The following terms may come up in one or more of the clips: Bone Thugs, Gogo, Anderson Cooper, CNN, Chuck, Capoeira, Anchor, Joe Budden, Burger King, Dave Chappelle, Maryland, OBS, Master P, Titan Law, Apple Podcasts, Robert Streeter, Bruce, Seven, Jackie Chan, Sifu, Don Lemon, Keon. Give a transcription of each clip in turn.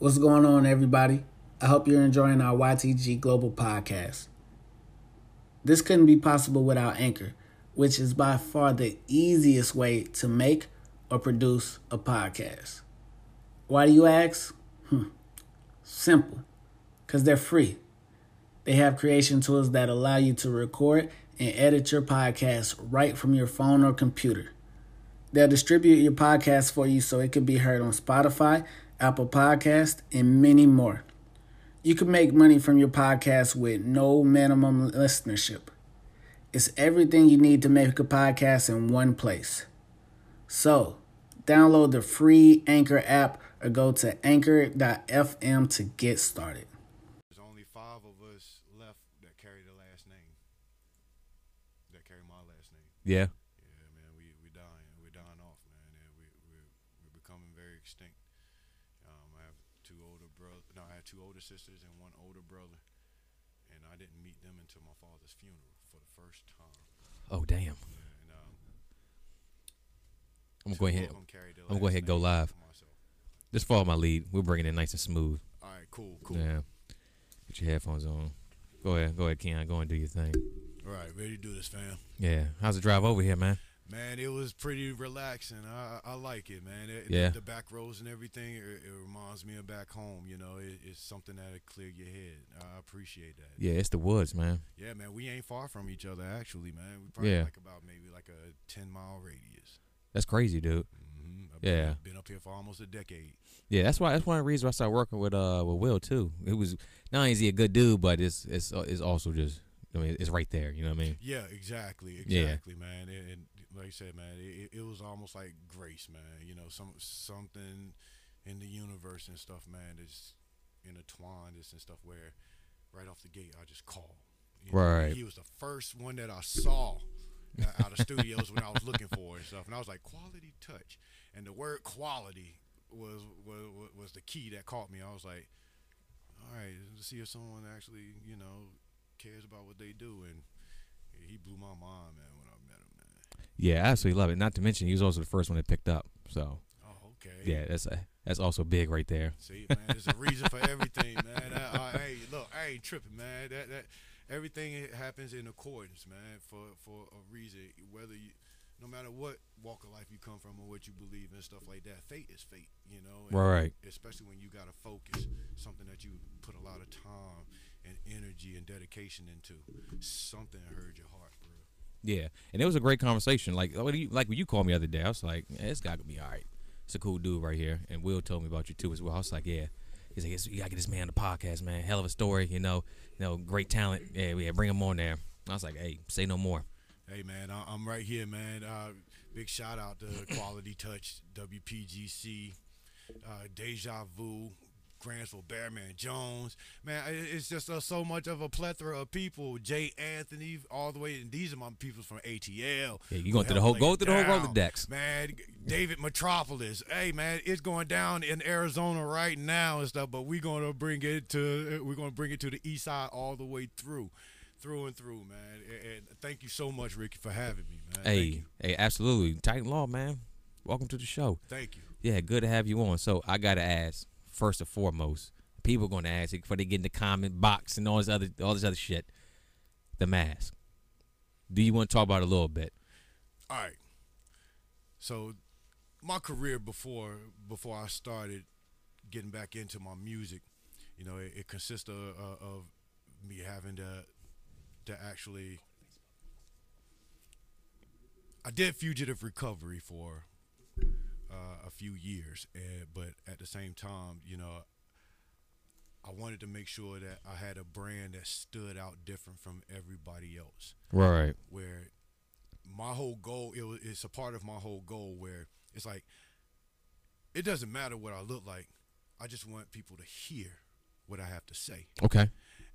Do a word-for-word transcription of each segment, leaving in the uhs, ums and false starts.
What's going on, everybody? I hope you're enjoying our Y T G Global podcast. This couldn't be possible without Anchor, which is by far the easiest way to make or produce a podcast. Why do you ask? Hmm. Simple. Because they're free. They have creation tools that allow you to record and edit your podcast right from your phone or computer. They'll distribute your podcast for you so it can be heard on Spotify, Apple Podcasts, and many more. You can make money from your podcast with no minimum listenership. It's everything you need to make a podcast in one place. So, download the free Anchor app or go to anchor dot f m to get started. There's only five of us left that carry the last name. That carry my last name. Yeah. Sisters and one older brother, and I didn't meet them until my father's funeral for the first time. Oh damn! And, um, I'm gonna go ahead. I'm gonna go ahead and go live. Just follow my lead. We're bringing it nice and smooth. All right, cool, cool. Yeah, put your headphones on. Go ahead, go ahead, Keon. Go and do your thing. All right, ready to do this, fam. Yeah. How's the drive over here, man? Man, it was pretty relaxing. I I like it, man. It, yeah. The, the back roads and everything, it, it reminds me of back home. You know, it, it's something that'll clear your head. I appreciate that. Yeah, it's the woods, man. Yeah, man. We ain't far from each other, actually, man. We probably yeah. like about maybe like a ten mile radius. That's crazy, dude. Mm-hmm. I've yeah. Been, been up here for almost a decade. Yeah, that's why. That's one of the reasons I started working with uh with Will too. It was not only is he a good dude, but it's it's uh, it's also just I mean it's right there. You know what I mean? Yeah, exactly, exactly, yeah. man. And, and like I said, man, it, it was almost like grace, man. You know, some something in the universe and stuff, man, is intertwined and stuff where right off the gate, I just called. You right. Know, he was the first one that I saw out of studios when I was looking for and stuff. And I was like, Quality Touch. And the word quality was, was, was the key that caught me. I was like, all right, let's see if someone actually, you know, cares about what they do. And he blew my mind, man. Yeah, I absolutely love it. Not to mention, he was also the first one that picked up. So, oh, okay. Yeah, that's a, that's also big right there. See, man, there's a reason for everything, man. I, I, hey, look, I ain't tripping, man. That that everything happens in accordance, man, for for a reason. Whether you, no matter what walk of life you come from or what you believe in, stuff like that, fate is fate, you know. And right. Especially when you gotta focus something that you put a lot of time and energy and dedication into. Something hurt your heart. Yeah, and it was a great conversation. Like, what do you, like when you called me the other day, I was like, man, this guy could be all right. It's a cool dude right here. And Will told me about you too as well. I was like, yeah. He's like, you got to get this man on the podcast, man. Hell of a story, you know. You know, great talent. Yeah, yeah, bring him on there. I was like, hey, say no more. Hey, man, I, I'm right here, man. Uh, big shout out to Quality Touch, W P G C, uh, Deja Vu, Gransville, Bearman Jones, man, it's just uh, so much of a plethora of people. Jay Anthony, all the way, and these are my people from A T L. Yeah, you going through the whole, go through down. the whole Rolodex, man. David Metropolis, hey man, it's going down in Arizona right now and stuff, but we're gonna bring it to, we're gonna bring it to the east side all the way through, through and through, man. And, and thank you so much, Ricky, for having me, man. Hey, thank you. Hey, absolutely, Titan Law, man. Welcome to the show. Thank you. Yeah, good to have you on. So I gotta ask. First and foremost, people are going to ask it before they get in the comment box and all this other all this other shit. The mask. Do you want to talk about it a little bit? All right. So, my career before before I started getting back into my music, you know, it, it consists of, uh, of me having to to actually. I did fugitive recovery for. Uh, a few years, and, but at the same time, you know, I wanted to make sure that I had a brand that stood out different from everybody else. Right. Where my whole goal, it was, it's a part of my whole goal where it's like, it doesn't matter what I look like. I just want people to hear what I have to say. Okay.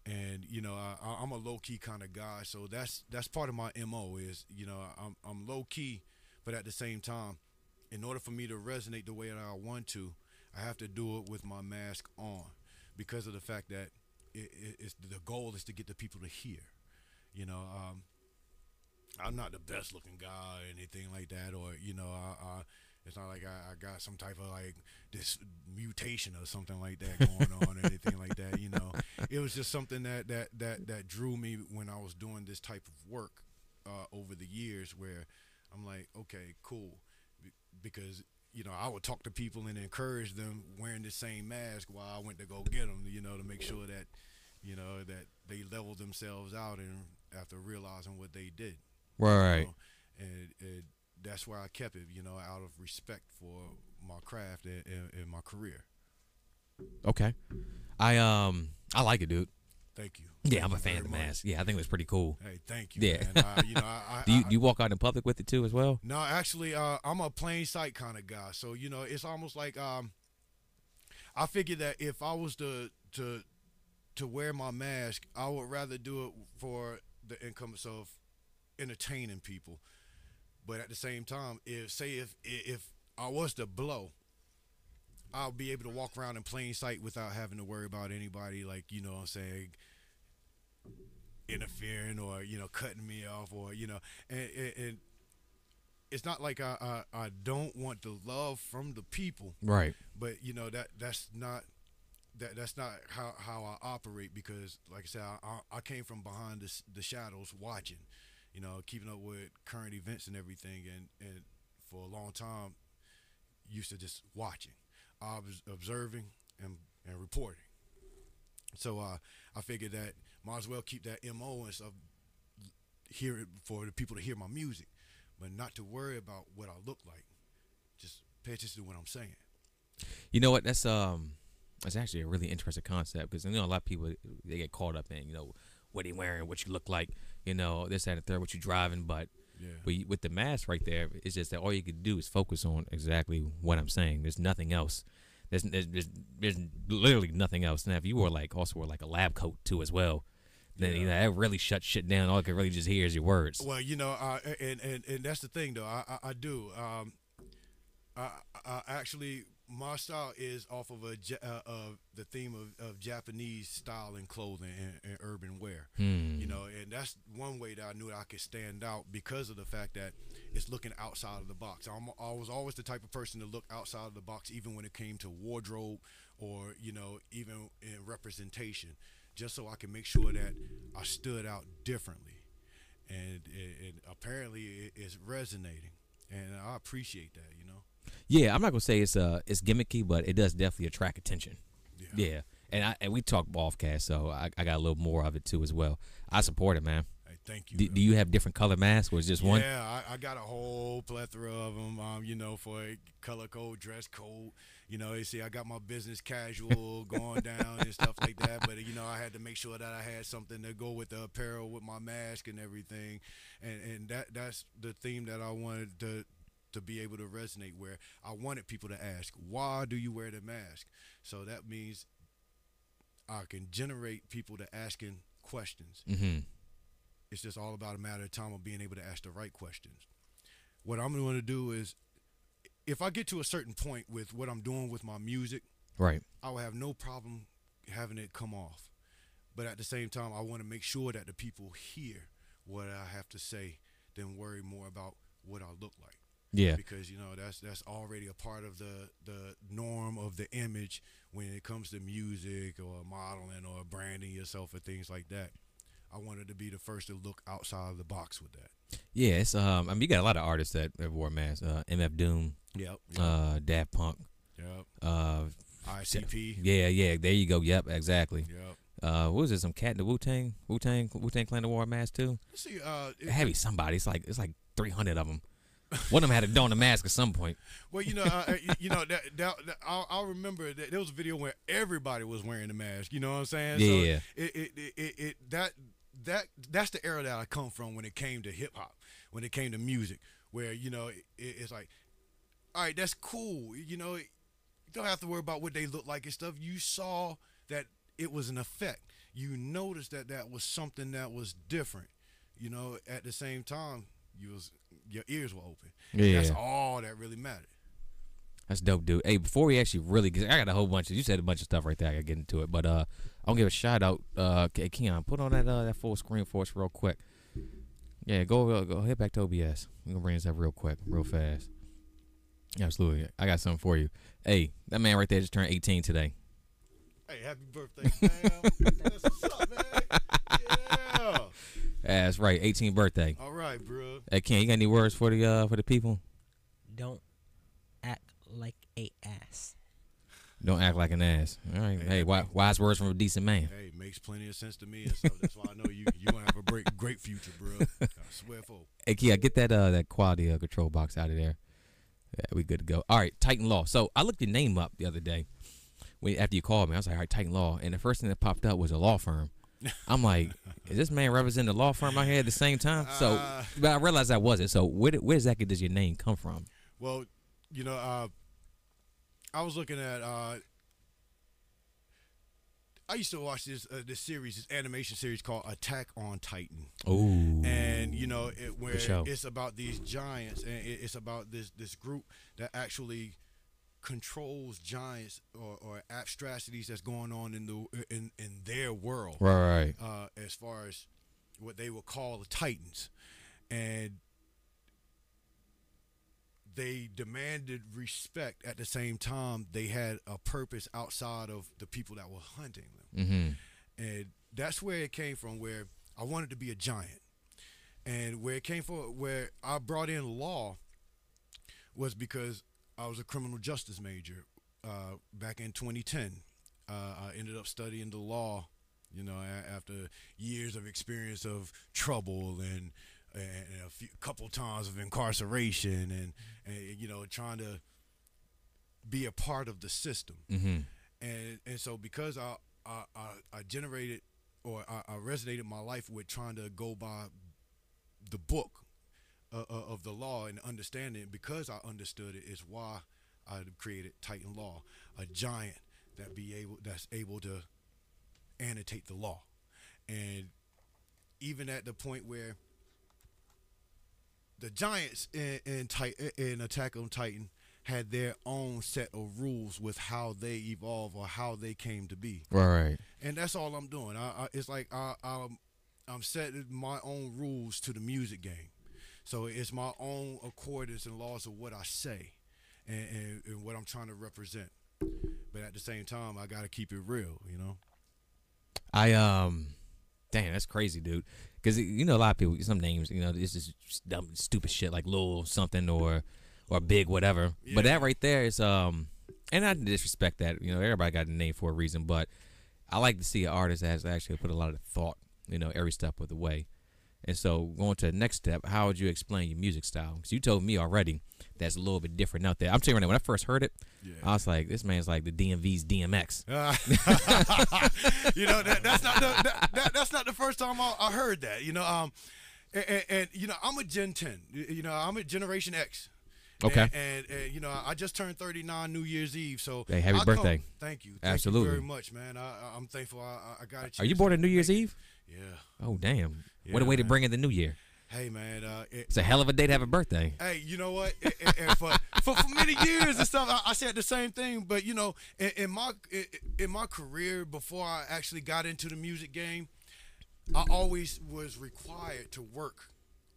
And, you know, I, I'm a low-key kind of guy, so that's that's part of my M O is, you know, I'm, I'm low-key, but at the same time, in order for me to resonate the way that I want to, I have to do it with my mask on because of the fact that it, it, it's, the goal is to get the people to hear. You know, um, I'm not the best looking guy or anything like that, or, you know, I, I, It's not like I, I got some type of like this mutation or something like that going on or anything like that. You know, it was just something that that that that drew me when I was doing this type of work uh, over the years, where I'm like, okay, cool, Be- because. You know, I would talk to people and encourage them wearing the same mask while I went to go get them, you know, to make sure that, you know, that they leveled themselves out and after realizing what they did. Right. You know? And it, it, that's why I kept it, you know, out of respect for my craft and, and, and my career. Okay. I um I like it, dude. Thank you. Yeah, I'm a fan of the mask. Yeah, I think it was pretty cool. Hey, thank you. Yeah, man. Uh, you know, I, I, do, you, do you walk out in public with it too, as well? No, actually, uh, I'm a plain sight kind of guy. So you know, it's almost like um, I figured that if I was to to to wear my mask, I would rather do it for the encompass of entertaining people. But at the same time, if say if if I was to blow, I'll be able to walk around in plain sight without having to worry about anybody, like, you know what I'm saying, interfering or, you know, cutting me off or, you know, and, and, and it's not like I, I, I don't want the love from the people. Right. But, you know, that that's not that that's not how, how I operate, because, like I said, I, I came from behind the, the shadows watching, you know, keeping up with current events and everything, and, and for a long time used to just watching. I was observing and, and reporting. So uh, I figured that might as well keep that M O and stuff here for the people to hear my music, but not to worry about what I look like. Just pay attention to what I'm saying. You know what? That's um, that's actually a really interesting concept, because I know a lot of people, they get caught up in, you know, what you wearing, what you look like, you know, this, that, and the third, what you driving, but. Yeah. But with the mask right there, it's just that all you can do is focus on exactly what I'm saying. There's nothing else. There's there's there's, there's literally nothing else. Now, if you were like also wore like a lab coat too as well, then yeah. you know that really shuts shit down. All I can really just hear is your words. Well, you know, uh, and, and and that's the thing though. I I, I do. Um, I, I actually my style is off of a uh, of the theme of, of Japanese style and clothing and, and urban wear. Hmm. You know, and that's one way that I knew that I could stand out, because of the fact that it's looking outside of the box. I'm, I was always the type of person to look outside of the box, even when it came to wardrobe or, you know, even in representation, just so I could make sure that I stood out differently. And, and apparently it's resonating, and I appreciate that, you know. Yeah, I'm not gonna say it's uh it's gimmicky, but it does definitely attract attention. Yeah, yeah. and I and we talk offcast, so I, I got a little more of it too as well. I support it, man. Hey, thank you. Do, do you have different color masks, or is just yeah, one? Yeah, I, I got a whole plethora of them. Um, you know, for a color code, dress code. You know, you see, I got my business casual going down and stuff like that. But you know, I had to make sure that I had something to go with the apparel, with my mask and everything. And and that that's the theme that I wanted to. to be able to resonate, where I wanted people to ask, why do you wear the mask? So that means I can generate people to asking questions. Mm-hmm. It's just all about a matter of time of being able to ask the right questions. What I'm going to do is, if I get to a certain point with what I'm doing with my music, right, I will have no problem having it come off. But at the same time, I want to make sure that the people hear what I have to say, then worry more about what I look like. Yeah, because you know that's that's already a part of the the norm of the image when it comes to music or modeling or branding yourself or things like that. I wanted to be the first to look outside of the box with that. Yeah, it's um. I mean, you got a lot of artists that have wore masks. Uh, M F Doom. Yep. yep. Uh, Daft Punk. Yep. Uh, I C P. Yeah, yeah. There you go. Yep. Exactly. Yep. Uh, what was it? Some cat in the Wu-Tang, Wu-Tang, Wu-Tang Clan that wore a mask too. Let's see, uh, it had to be somebody. It's like it's like three hundred of them. One of them had to don a mask at some point. Well, you know, uh, you know that, that, that I, I remember that there was a video where everybody was wearing a mask. You know what I'm saying? Yeah. So it, it, it, it, it that that that's the era that I come from when it came to hip hop, when it came to music, where you know it, it's like, all right, that's cool. You know, you don't have to worry about what they look like and stuff. You saw that it was an effect. You noticed that that was something that was different. You know, at the same time. You was, your ears were open. And yeah, that's all that really mattered. That's dope, dude. Hey, before we actually really get, I got a whole bunch of, you said a bunch of stuff right there. I gotta get into it, but uh, I'll give a shout out. Uh, Keon, put on that uh, that full screen for us real quick. Yeah, go go, go head back to O B S. We're gonna bring this up real quick, real fast. Absolutely. I got something for you. Hey, that man right there just turned eighteen today. Hey, happy birthday, fam. That's what's up, man. Yeah. That's right. eighteenth birthday. All right, bro. Hey, Ken, you got any words for the uh, for the people? Don't act like a ass. Don't act like an ass. All right. Hey, hey wise, wise words from a decent man. Hey, makes plenty of sense to me. And so that's why I know you you gonna have a break, great future, bro. I swear for. Hey, Kia, get that uh that quality uh, control box out of there. Yeah, we good to go. All right, Titan Law. So I looked your name up the other day when after you called me. I was like, all right, Titan Law, and the first thing that popped up was a law firm. I'm like, is this man representing a law firm out here at the same time? So, uh, but I realized that wasn't. So where where exactly does your name come from? Well, you know. Uh, I was looking at, uh, I used to watch this uh, this series, this animation series called Attack on Titan. Oh. And, you know, it, where it's about these giants, and it, it's about this, this group that actually controls giants or, or abstracities that's going on in the in, in their world. Right. Uh, as far as what they would call the Titans. And they demanded respect. At the same time, they had a purpose outside of the people that were hunting them. Mm-hmm. And that's where it came from, where I wanted to be a giant. And where it came from, where I brought in law, was because I was a criminal justice major uh, back in twenty ten. Uh, I ended up studying the law, you know, after years of experience of trouble and and a few, couple times of incarceration and, and, you know, trying to be a part of the system. Mm-hmm. And and so because I I, I generated or I, I resonated my life with trying to go by the book uh, of the law and understanding it, because I understood it, is why I created Titan Law, a giant that be able that's able to annotate the law. And even at the point where the giants in in, Titan, in Attack on Titan had their own set of rules with how they evolve or how they came to be. Right. And that's all I'm doing. I, I, it's like I, I'm, I'm setting my own rules to the music game. So it's my own accordance and laws of what I say and, and, and what I'm trying to represent. But at the same time, I got to keep it real, you know? I, um... Damn, that's crazy, dude. Because, you know, a lot of people, some names, you know, it's just dumb, stupid shit like Lil something or or Big whatever. Yeah. But that right there is, um, and I disrespect that. You know, everybody got a name for a reason. But I like to see an artist that has actually put a lot of thought, you know, every step of the way. And so going to the next step, how would you explain your music style? Because you told me already that's a little bit different out there. I'm telling you right now, when I first heard it, yeah. I was like, this man's like the D M V's D M X. Uh, you know, that, that's, not the, that, that, that's not the first time I, I heard that. You know, um, and, and, and, you know, I'm a Gen ten. You know, I'm a Generation X. Okay. And, and, and you know, I just turned thirty-nine New Year's Eve. So hey, happy I'll birthday. Come. Thank you. Thank Absolutely. you very much, man. I, I'm thankful I, I got a chance. Are you born on New Year's Eve? Yeah. Oh, damn. Yeah, what a way man. to bring in the new year. Hey, man. Uh, it, it's a hell of a day to have a birthday. Hey, you know what? it, it, it, for, for, for many years and stuff, I, I said the same thing. But, you know, in, in my in, in my career, before I actually got into the music game, I always was required to work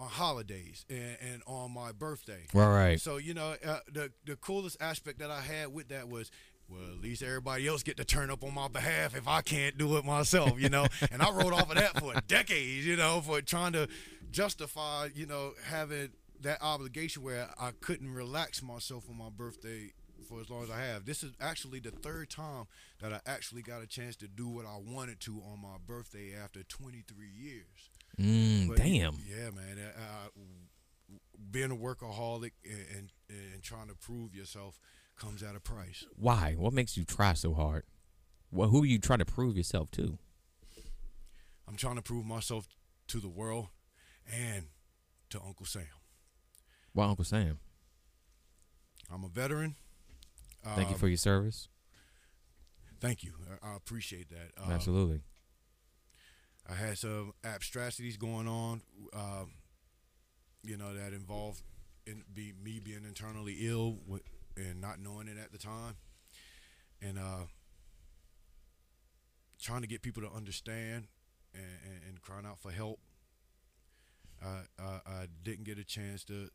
on holidays and, and on my birthday. All right. So, you know, uh, the, the coolest aspect that I had with that was, well, at least everybody else get to turn up on my behalf if I can't do it myself, you know. And I wrote off of that for a decade, you know, for trying to justify, you know, having that obligation where I couldn't relax myself on my birthday for as long as I have. This is actually the third time that I actually got a chance to do what I wanted to on my birthday after twenty-three years. Mm, but, damn. Yeah, man. I, I, being a workaholic and, and, and trying to prove yourself comes at a price. Why? What makes you try so hard? Well, who are you trying to prove yourself to? I'm trying to prove myself to the world and to Uncle Sam. Why Uncle Sam? I'm a veteran. Thank um, you for your service. Thank you. I, I appreciate that. Um, Absolutely. I had some abstracities going on, um, you know, that involved in be, me being internally ill with and not knowing it at the time, and uh, trying to get people to understand and, and, and crying out for help. Uh, I, I didn't get a chance to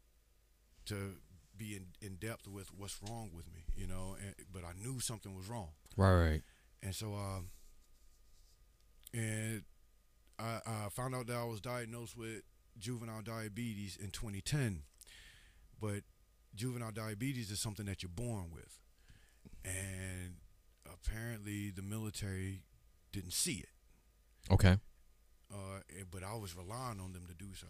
to be in, in depth with what's wrong with me, you know, and, but I knew something was wrong. Right. And so, um, and I, I found out that I was diagnosed with juvenile diabetes in twenty ten, but juvenile diabetes is something that you're born with. And apparently the military didn't see it. Okay. Uh, but I was relying on them to do so.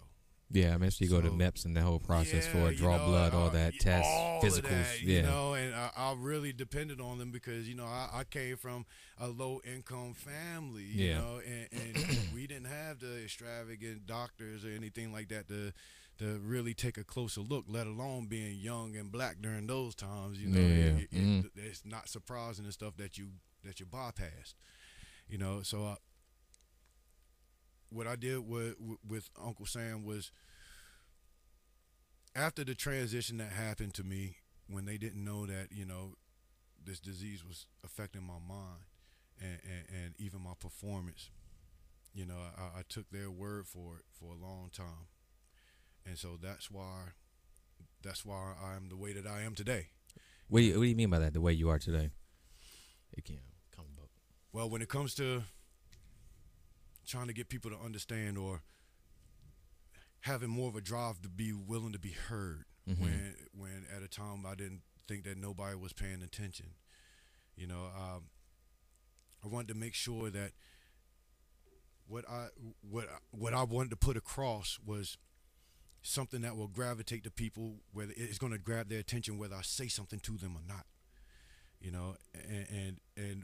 Yeah, I mean, so you so, go to M E P S and the whole process yeah, for it, draw you know, blood, uh, all that, test, all physicals. That, yeah. You know, and I, I really depended on them because, you know, I, I came from a low-income family, you yeah. know, and, and we didn't have the extravagant doctors or anything like that to to really take a closer look, let alone being young and black during those times, you know. Yeah. It, it, mm. it, it's not surprising and stuff that you, that you bypassed, you know, so I. What I did with, with Uncle Sam was, after the transition that happened to me, when they didn't know that, you know, this disease was affecting my mind and, and, and even my performance, you know, I, I took their word for it for a long time. And so that's why, that's why I am the way that I am today. What do you, what do you mean by that, the way you are today? It can't come up. Well, when it comes to trying to get people to understand or having more of a drive to be willing to be heard, mm-hmm. when when at a time I didn't think that nobody was paying attention. You know, um, I wanted to make sure that what I, what, I, what I wanted to put across was something that will gravitate to people, whether it's going to grab their attention, whether I say something to them or not. You know, and and, and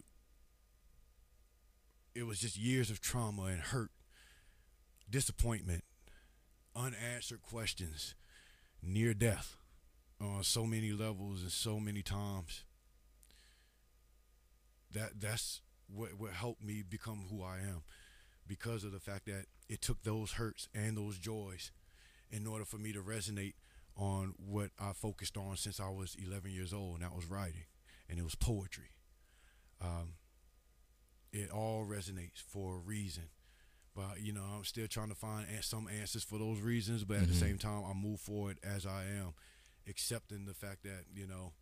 it was just years of trauma and hurt, disappointment, unanswered questions, near death on so many levels and so many times. That that's what, what helped me become who I am, because of the fact that it took those hurts and those joys in order for me to resonate on what I focused on since I was eleven years old, and that was writing, and it was poetry. Um, It all resonates for a reason. But, you know, I'm still trying to find some answers for those reasons. But at mm-hmm. the same time, I move forward as I am, accepting the fact that, you know,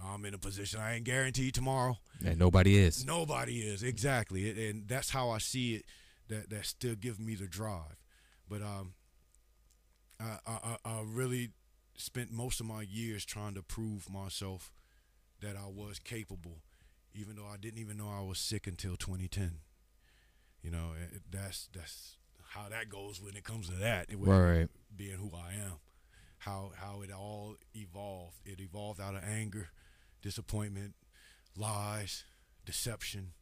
I'm in a position I ain't guaranteed tomorrow. And nobody is. Nobody is. Exactly. It, and that's how I see it. That, that still gives me the drive. But um, I, I, I really spent most of my years trying to prove myself that I was capable, even though I didn't even know I was sick until twenty ten. You know, it, that's that's how that goes when it comes to that. It, right. Being who I am, how how it all evolved. It evolved out of anger, disappointment, lies, deception,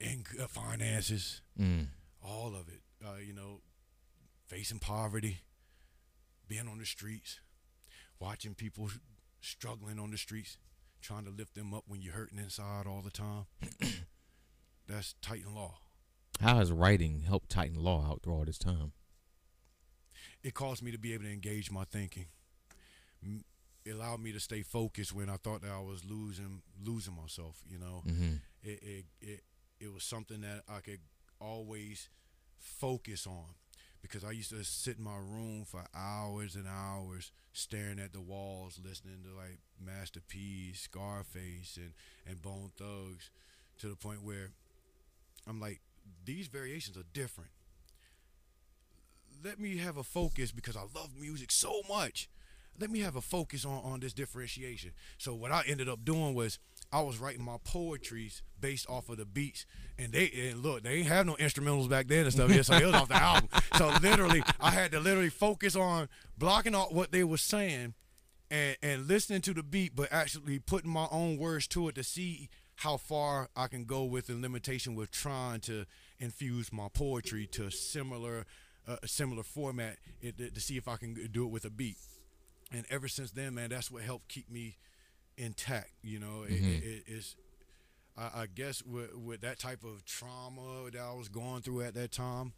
and finances, mm. all of it. Uh, you know, facing poverty, being on the streets, watching people struggling on the streets, trying to lift them up when you're hurting inside all the time. That's Titan Law. How has writing helped Titan Law out through all this time? It caused me to be able to engage my thinking. It allowed me to stay focused when I thought that I was losing losing myself, you know. Mm-hmm. it, it, it, it was something that I could always focus on, because I used to sit in my room for hours and hours staring at the walls, listening to like Master P, Scarface, and, and Bone Thugs, to the point where I'm like, these variations are different. Let me have a focus, because I love music so much. Let me have a focus on, on this differentiation. So what I ended up doing was, I was writing my poetries based off of the beats, and they and look, they ain't have no instrumentals back then and stuff. Yeah, so it was off the album. So literally, I had to literally focus on blocking out what they were saying, and and listening to the beat, but actually putting my own words to it to see how far I can go with the limitation with trying to infuse my poetry to a similar uh, a similar format, it, to see if I can do it with a beat. And ever since then, man, that's what helped keep me intact, you know. Mm-hmm. it, it, it's I, I guess with, with that type of trauma that I was going through at that time,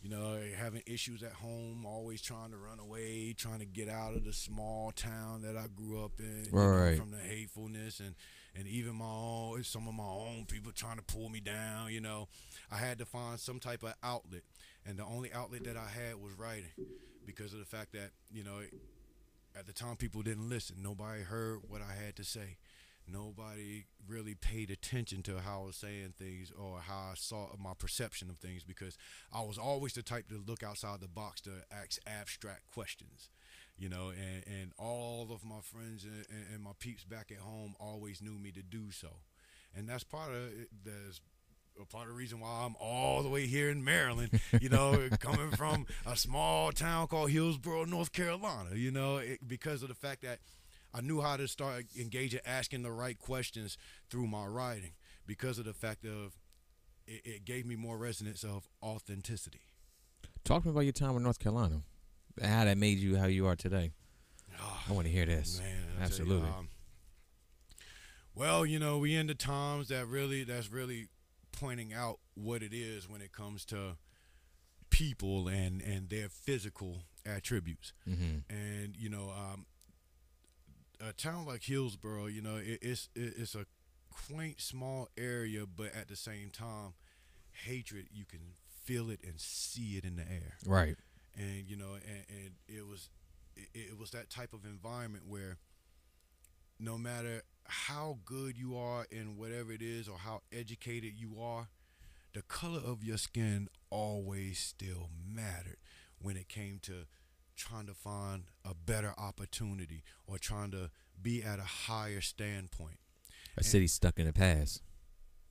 you know, having issues at home, always trying to run away, trying to get out of the small town that I grew up in, right. you know, from the hatefulness and and even my own, some of my own people trying to pull me down, you know. I had to find some type of outlet, and the only outlet that I had was writing, because of the fact that, you know, it, At the time, people didn't listen. Nobody heard what I had to say. Nobody really paid attention to how I was saying things or how I saw my perception of things, because I was always the type to look outside the box, to ask abstract questions, you know, and, and all of my friends and, and my peeps back at home always knew me to do so. And that's part of it, that's part of the reason why I'm all the way here in Maryland, you know, coming from a small town called Hillsboro, North Carolina, you know, it, because of the fact that I knew how to start engaging, asking the right questions through my writing, because of the fact of it, it gave me more resonance of authenticity. Talk to me about your time in North Carolina, how that made you how you are today. Oh, I want to hear this. Man, absolutely. You, um, well, you know, we in the times that really that's really pointing out what it is when it comes to people and and their physical attributes, mm-hmm. and you know. Um, A town like Hillsboro, you know, it, it's it, it's a quaint, small area, but at the same time, hatred, you can feel it and see it in the air. Right. And, you know, and, and it was it, it was that type of environment where no matter how good you are in whatever it is or how educated you are, the color of your skin always still mattered when it came to trying to find a better opportunity or trying to be at a higher standpoint. A city stuck in the past,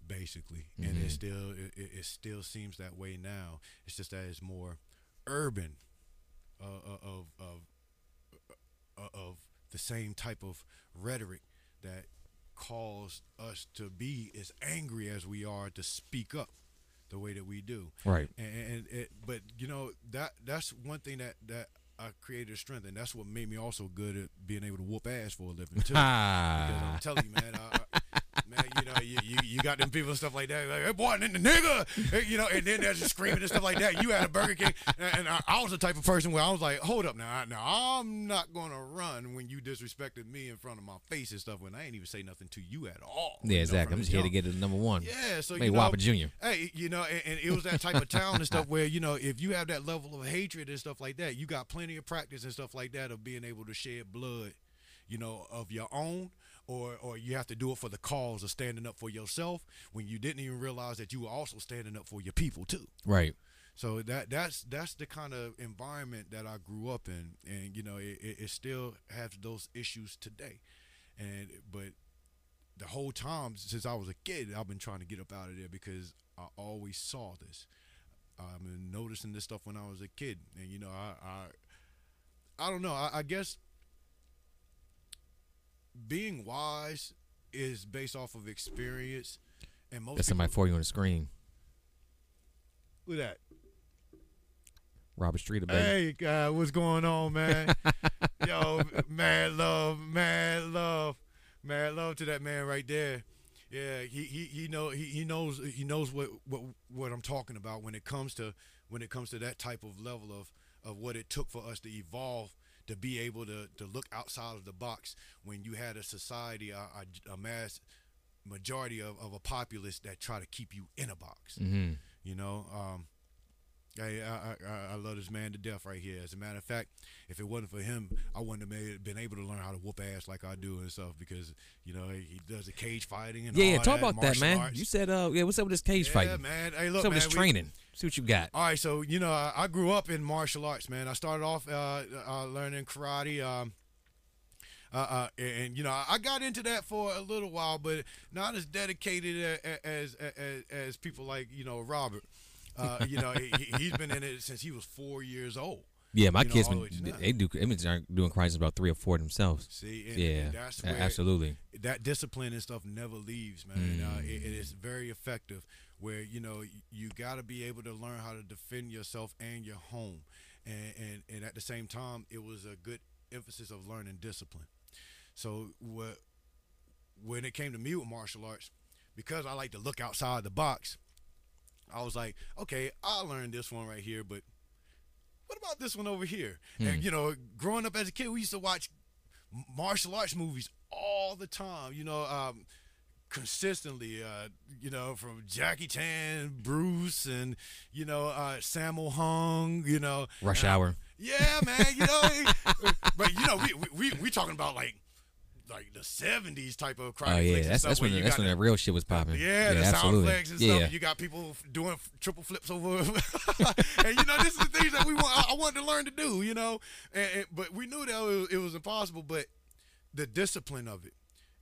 basically, mm-hmm. and it still it, it still seems that way now. It's just that it's more urban uh, of of of the same type of rhetoric that caused us to be as angry as we are, to speak up the way that we do. Right. And, and it, but you know that that's one thing that that. I created strength, and that's what made me also good at being able to whoop ass for a living too. Because I'm telling you, man, I, I, man, you know, you, you you got them people and stuff like that, like, hey boy, and then the nigga, you know, and then they're just screaming and stuff like that. You had a Burger King, and, and I, I was the type of person where I was like, hold up, now, now I'm not gonna run when you disrespected me in front of my face and stuff when I ain't even say nothing to you at all. Yeah, exactly. I'm just here to get to number one. Yeah, so maybe you know, Whopper Junior Hey, you know, and, and it was that type of town and stuff where you know if you have that level of hatred and stuff like that, you got plenty of practice and stuff like that of being able to shed blood, you know, of your own, or or you have to do it for the cause of standing up for yourself when you didn't even realize that you were also standing up for your people too. Right. So that that's that's the kind of environment that I grew up in, and you know it, it still has those issues today, and but the whole time since I was a kid I've been trying to get up out of there because I always saw this. I've been noticing this stuff when I was a kid, and you know I I, I don't know I, I guess. Being wise is based off of experience, and most. That's somebody for you on the screen. Look at that, Robert Streeter, baby. Hey, God, what's going on, man? Yo, mad love, mad love, mad love to that man right there. Yeah, he he he know he, he knows he knows what, what what I'm talking about when it comes to when it comes to that type of level of of what it took for us to evolve. To be able to, to look outside of the box when you had a society, a, a mass majority of, of a populace that try to keep you in a box. Mm-hmm. You know, um, I, I, I, I love this man to death right here. As a matter of fact, if it wasn't for him, I wouldn't have been able to learn how to whoop ass like I do and stuff because, you know, he does the cage fighting and yeah, all yeah, talk that, about that, man. Arts. You said, uh, yeah, what's up with this cage yeah, fighting? Man. Hey, look, what's up man, with this we, training? See what you got. All right, so, you know, I, I grew up in martial arts, man. I started off uh, uh, learning karate, um, uh, uh, and, you know, I got into that for a little while, but not as dedicated as, as, as people like, you know, Robert. Uh, you know, he, he's been in it since he was four years old. Yeah, my you know, kids, been, they do, they've been doing karate about three or four themselves. See? And, yeah, and that's where absolutely. It, that discipline and stuff never leaves, man. Mm. Uh, it, it is very effective. Where you know you, you got to be able to learn how to defend yourself and your home, and, and and at the same time it was a good emphasis of learning discipline. So what when it came to me with martial arts, because I like to look outside the box, I was like, okay, I learned this one right here, but what about this one over here? Hmm. And you know, growing up as a kid, we used to watch martial arts movies all the time. You know. Um, consistently uh you know from Jackie Chan, Bruce, and you know uh Sammo Hung, you know Rush and, Hour Yeah, man, you know. But, you know, we we we, we talking about, like, like the seventies type of crime. Oh, yeah, that's, that's when, that's when the, that real shit was popping. Yeah, yeah, the sound flags and yeah. stuff. You got people doing triple flips over. And, you know, this is the things that we want, I wanted to learn to do, you know. And, and But we knew that it was, it was impossible, but the discipline of it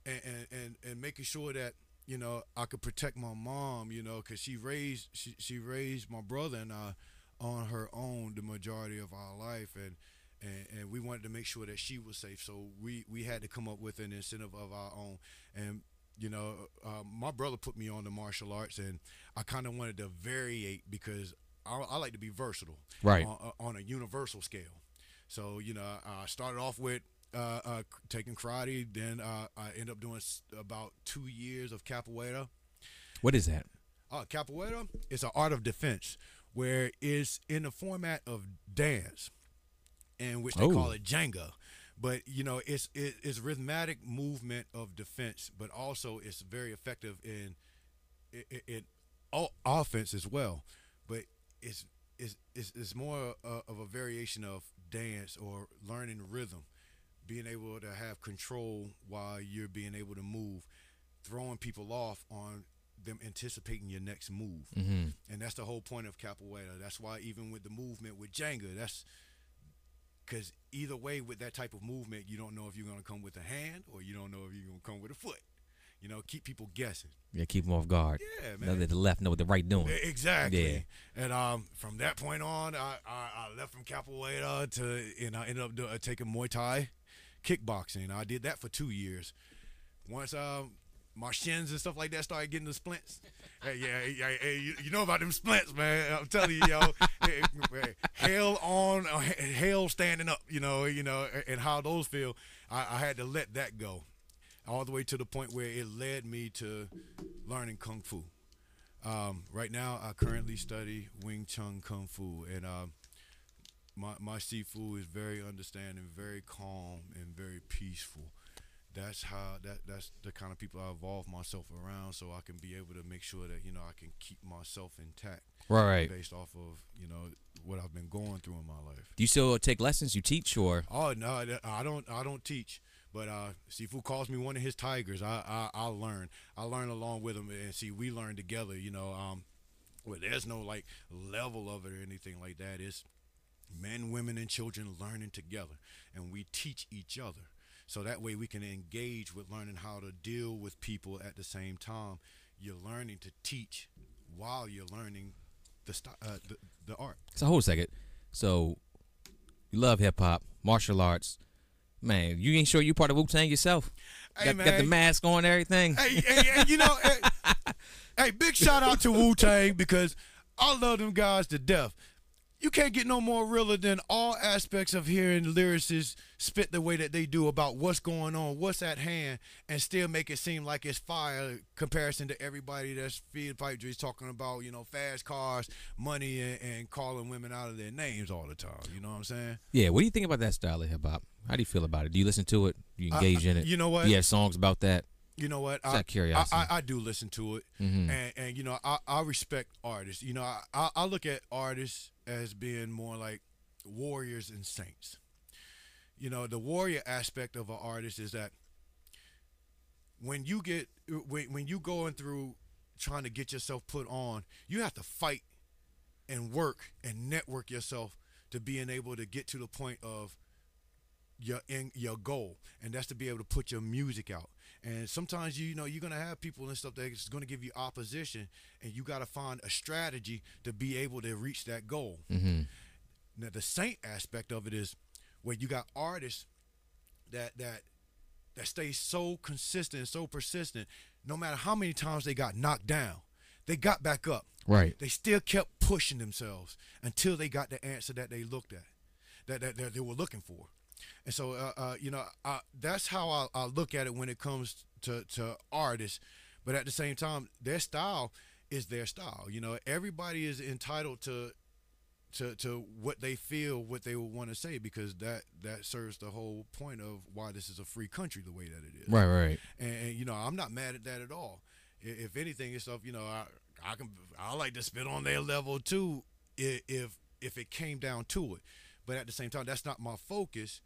and, and, and, and making sure that, you know, I could protect my mom, you know, because she raised, she, she raised my brother and I on her own the majority of our life. And, And, and we wanted to make sure that she was safe, so we, we had to come up with an incentive of our own. And, you know, uh, my brother put me on the martial arts, and I kind of wanted to variate because I, I like to be versatile, right, on, on a universal scale. So, you know, I started off with uh, uh, taking karate, then uh, I ended up doing about two years of capoeira. What is that? Uh, capoeira is an art of defense where it's in the format of dance, and which they oh. call it Ginga. But, you know, it's it, it's rhythmic movement of defense, but also it's very effective in it, it, it all offense as well. But it's it's it's, it's more uh, of a variation of dance or learning rhythm, being able to have control while you're being able to move, throwing people off on them anticipating your next move. Mm-hmm. And that's the whole point of capoeira. That's why even with the movement with Ginga, that's because either way, with that type of movement, you don't know if you're going to come with a hand or you don't know if you're going to come with a foot. You know, keep people guessing. Yeah, keep them off guard. Yeah, man. Know that the left, know what the right doing. Exactly. Yeah. And um, from that point on, I, I, I left from capoeira to, and I ended up do, uh, taking Muay Thai kickboxing. I did that for two years. Once uh, my shins and stuff like that started getting the splints. Hey, yeah, hey, hey, you, you know about them splints, man. I'm telling you, yo. Hey, hey, hell on, hell standing up, you know, you know, and how those feel. I, I had to let that go, all the way to the point where it led me to learning kung fu. Um, right now, I currently study Wing Chun Kung Fu, and uh, my my Sifu is very understanding, very calm, and very peaceful. That's how that that's the kind of people I evolve myself around, so I can be able to make sure that, you know, I can keep myself intact, right, based off of, you know, what I've been going through in my life. Do you still take lessons? You teach or? Oh no, I don't. I don't teach. But uh, Sifu calls me one of his tigers. I I, I learn. I learn along with him, and see, we learn together. You know, um, well, there's no like level of it or anything like that. It's men, women, and children learning together, and we teach each other. So that way we can engage with learning how to deal with people at the same time. You're learning to teach while you're learning the st- uh, the, the art. So hold a second. So you love hip hop, martial arts. Man, you ain't sure you part of Wu-Tang yourself? Hey, got, man. Got the mask on and everything. Hey, hey, hey, you know, hey, hey, big shout out to Wu-Tang because I love them guys to death. You can't get no more realer than all aspects of hearing lyricists spit the way that they do about what's going on, what's at hand, and still make it seem like it's fire in comparison to everybody that's feed pipe dreams talking about, you know, fast cars, money, and, and calling women out of their names all the time. You know what I'm saying? Yeah. What do you think about that style of hip hop? How do you feel about it? Do you listen to it? Do you engage I, in it? You know what? Do you have songs about that? You know what? I, I, I, I do listen to it. Mm-hmm. And, and, you know, I, I respect artists. You know, I, I, I look at artists as being more like warriors and saints. You know, the warrior aspect of an artist is that when you get, when, when you going through trying to get yourself put on, you have to fight and work and network yourself to being able to get to the point of your in, your goal, and that's to be able to put your music out. And sometimes, you know, you're going to have people and stuff that's going to give you opposition, and you got to find a strategy to be able to reach that goal. Mm-hmm. Now, the saint aspect of it is where you got artists that that that stay so consistent, so persistent, no matter how many times they got knocked down, they got back up. Right. They still kept pushing themselves until they got the answer that they looked at, that, that, that they were looking for. And so, uh, uh, you know, I, that's how I, I look at it when it comes to, to artists. But at the same time, their style is their style. You know, everybody is entitled to to, to what they feel, what they would want to say, because that, that serves the whole point of why this is a free country the way that it is. Right, right. And, and you know, I'm not mad at that at all. If anything, it's stuff, you know, I, I, can, I like to spit on their level, too, if if it came down to it. But at the same time, that's not my focus.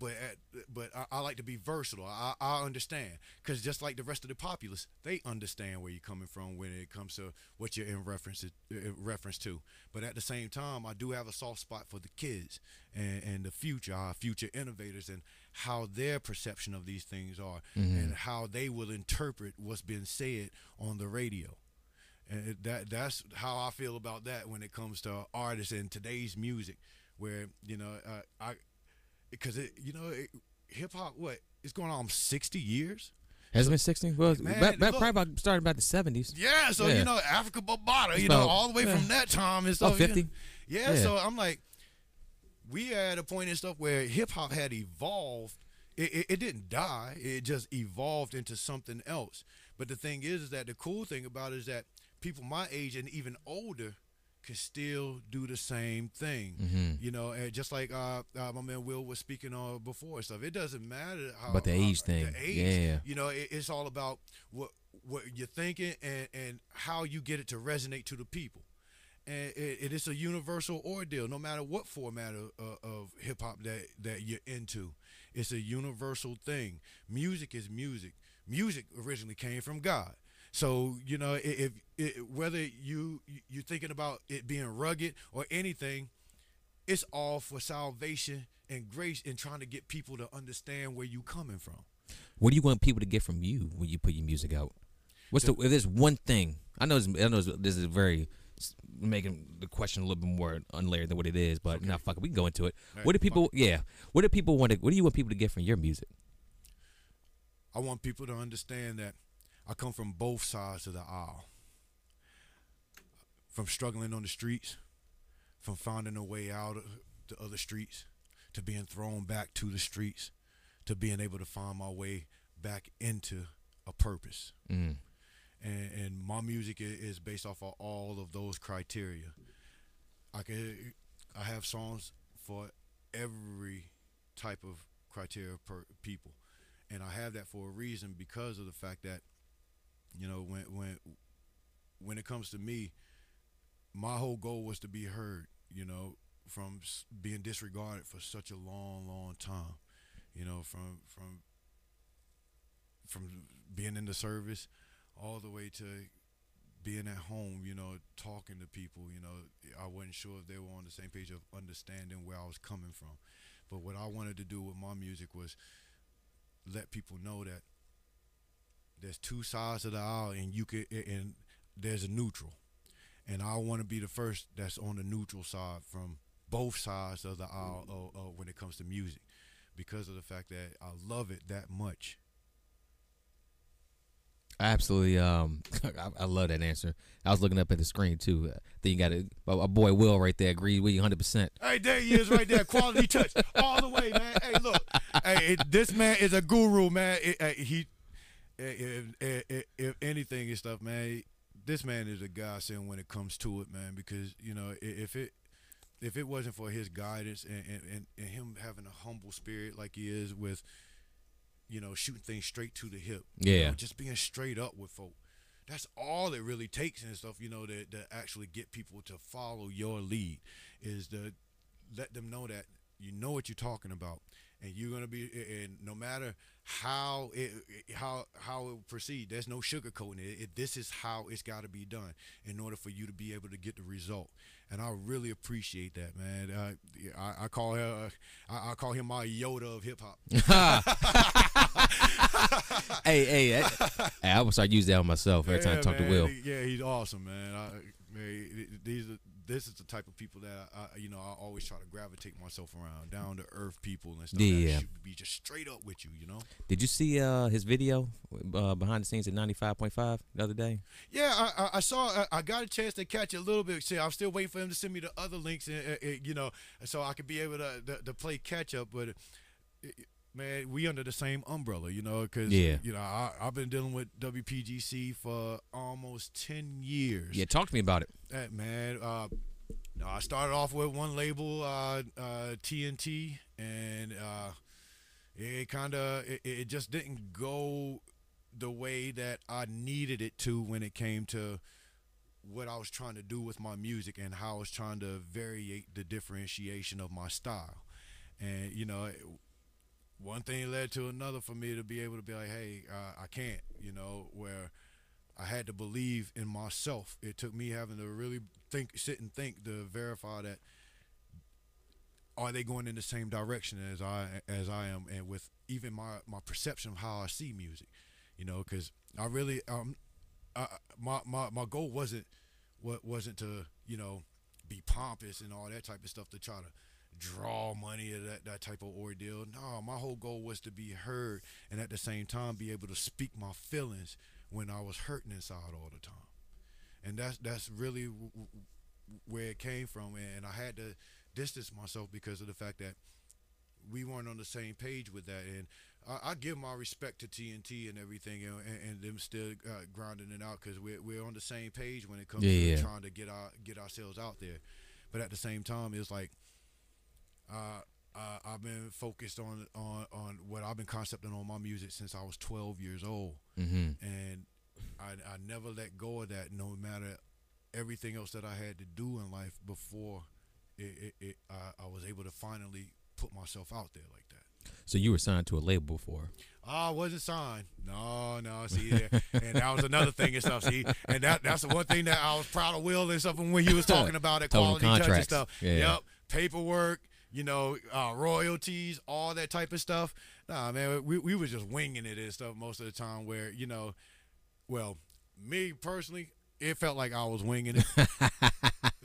But at, but I, I like to be versatile. I, I understand, because just like the rest of the populace, they understand where you're coming from when it comes to what you're in reference to, in reference to. But at the same time, I do have a soft spot for the kids and, and the future, our future innovators, and how their perception of these things are, mm-hmm. and how they will interpret what's been said on the radio. And that that's how I feel about that when it comes to artists and today's music, where, you know, uh, I. Because, it, you know, it, hip-hop, what, it's going on sixty years? Has so, it been sixty? Well, man, back, back look, probably about, started about the seventies. Yeah, so, yeah. you know, Africa Bambaataa, you about, know, all the way yeah. from that time. And stuff, oh, fifty? You know, yeah, yeah, so I'm like, we are at a point in stuff where hip-hop had evolved. It, it, it didn't die. It just evolved into something else. But the thing is, is that the cool thing about it is that people my age and even older can still do the same thing, mm-hmm. you know, and just like uh, uh, my man Will was speaking on before and stuff. It doesn't matter how, but the age uh, thing, the age, yeah, you know, it, it's all about what what you're thinking and and how you get it to resonate to the people, and it, it is a universal ordeal. No matter what format of, uh, of hip hop that that you're into, it's a universal thing. Music is music. Music originally came from God. So, you know, if, if whether you you're thinking about it being rugged or anything, it's all for salvation and grace and trying to get people to understand where you coming from. What do you want people to get from you when you put your music out? What's the, the if there's one thing? I know, I know this is very making the question a little bit more unlayered than what it is, but okay. nah, fuck it, we can go into it. Right, what do people? Fine. Yeah, what do people want to? What do you want people to get from your music? I want people to understand that I come from both sides of the aisle, from struggling on the streets, from finding a way out of the other streets, to being thrown back to the streets, to being able to find my way back into a purpose. Mm. And, and my music is based off of all of those criteria. I can, I have songs for every type of criteria per people. And I have that for a reason, because of the fact that, you know, when when when it comes to me, my whole goal was to be heard, you know, from being disregarded for such a long, long time, you know, from from from being in the service all the way to being at home, you know, talking to people, you know. I wasn't sure if they were on the same page of understanding where I was coming from. But what I wanted to do with my music was let people know that there's two sides of the aisle, and you could, and there's a neutral, and I want to be the first that's on the neutral side from both sides of the aisle uh, uh, when it comes to music, because of the fact that I love it that much. I absolutely, um, I, I love that answer. I was looking up at the screen too. I think you got a, a boy Will right there. Agreed with you one hundred percent. Hey, there he is right there. Quality touch all the way, man. Hey, look, hey, it, this man is a guru, man. It, uh, he. If, if, if anything and stuff, man, this man is a godsend when it comes to it, man, because, you know, if it if it wasn't for his guidance and, and, and him having a humble spirit like he is with, you know, shooting things straight to the hip, yeah, you know, just being straight up with folk, that's all it really takes and stuff, you know, to, to actually get people to follow your lead, is to let them know that you know what you're talking about. And you're gonna be, and no matter how it how how it proceed, there's no sugarcoating it. It. This is how it's got to be done in order for you to be able to get the result. And I really appreciate that, man. Uh, I, I call her, I, I call him my Yoda of hip hop. hey, hey, hey, hey, I almost start using that on myself every yeah, time I talk man. to Will. Yeah, he's awesome, man. I, man these are. This is the type of people that I, I, you know, I always try to gravitate myself around, down to earth people and stuff. Yeah, that should be just straight up with you, you know. Did you see uh, his video uh, behind the scenes at ninety-five point five the other day? Yeah, I, I saw. I got a chance to catch it a little bit. See, I'm still waiting for him to send me the other links, and, and you know, so I could be able to to, to play catch up. But it, man, we under the same umbrella, you know, because, yeah. you know, I, I've been dealing with W P G C for almost ten years. Yeah, talk to me about it. Hey, man, uh, no, I started off with one label, uh, uh, T N T, and uh, it kind of, it, it just didn't go the way that I needed it to when it came to what I was trying to do with my music and how I was trying to vary the differentiation of my style. And, you know, it, one thing led to another for me to be able to be like, hey, uh, I can't, you know, where I had to believe in myself. It took me having to really think, sit and think to verify that, are they going in the same direction as I as I am, and with even my, my perception of how I see music, you know, because I really, um, I, my, my, my goal wasn't, what wasn't to, you know, be pompous and all that type of stuff to try to draw money or that, that type of ordeal. No, my whole goal was to be heard and at the same time be able to speak my feelings when I was hurting inside all the time. And that's that's really w- w- where it came from. And I had to distance myself because of the fact that we weren't on the same page with that. And I, I give my respect to T N T and everything, and, and, and them still uh, grinding it out, because we're, we're on the same page when it comes yeah, to yeah. trying to get our get ourselves out there. But at the same time, it's like, Uh, uh, I've been focused on, on, on what I've been concepting on my music since I was twelve years old. Mm-hmm. And I, I never let go of that, no matter everything else that I had to do in life before it, it, it, I, I was able to finally put myself out there like that. So you were signed to a label before? I wasn't signed. No, no. See, yeah. And that was another thing and stuff. See, and that that's the one thing that I was proud of Will and stuff when he was talking about at Quality Touch and stuff. Yeah. Yep. Paperwork, you know, uh, royalties, all that type of stuff. Nah, man, we we was just winging it and stuff most of the time where, you know, well, me personally, it felt like I was winging it.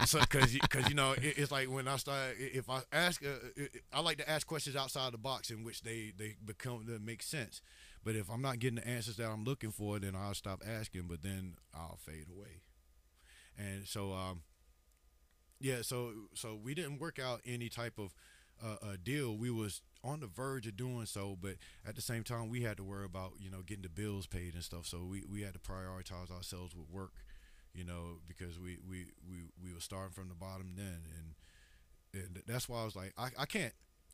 so, cause, cause, you know, it, it's like when I start, if I ask, uh, it, I like to ask questions outside the box in which they, they become, that make sense. But if I'm not getting the answers that I'm looking for, then I'll stop asking, but then I'll fade away. And so, um, yeah, so so we didn't work out any type of uh, uh, deal. We was on the verge of doing so, but at the same time, we had to worry about, you know, getting the bills paid and stuff. So we, we had to prioritize ourselves with work, you know, because we, we, we, we were starting from the bottom then. And, and that's why I was like, I, I can't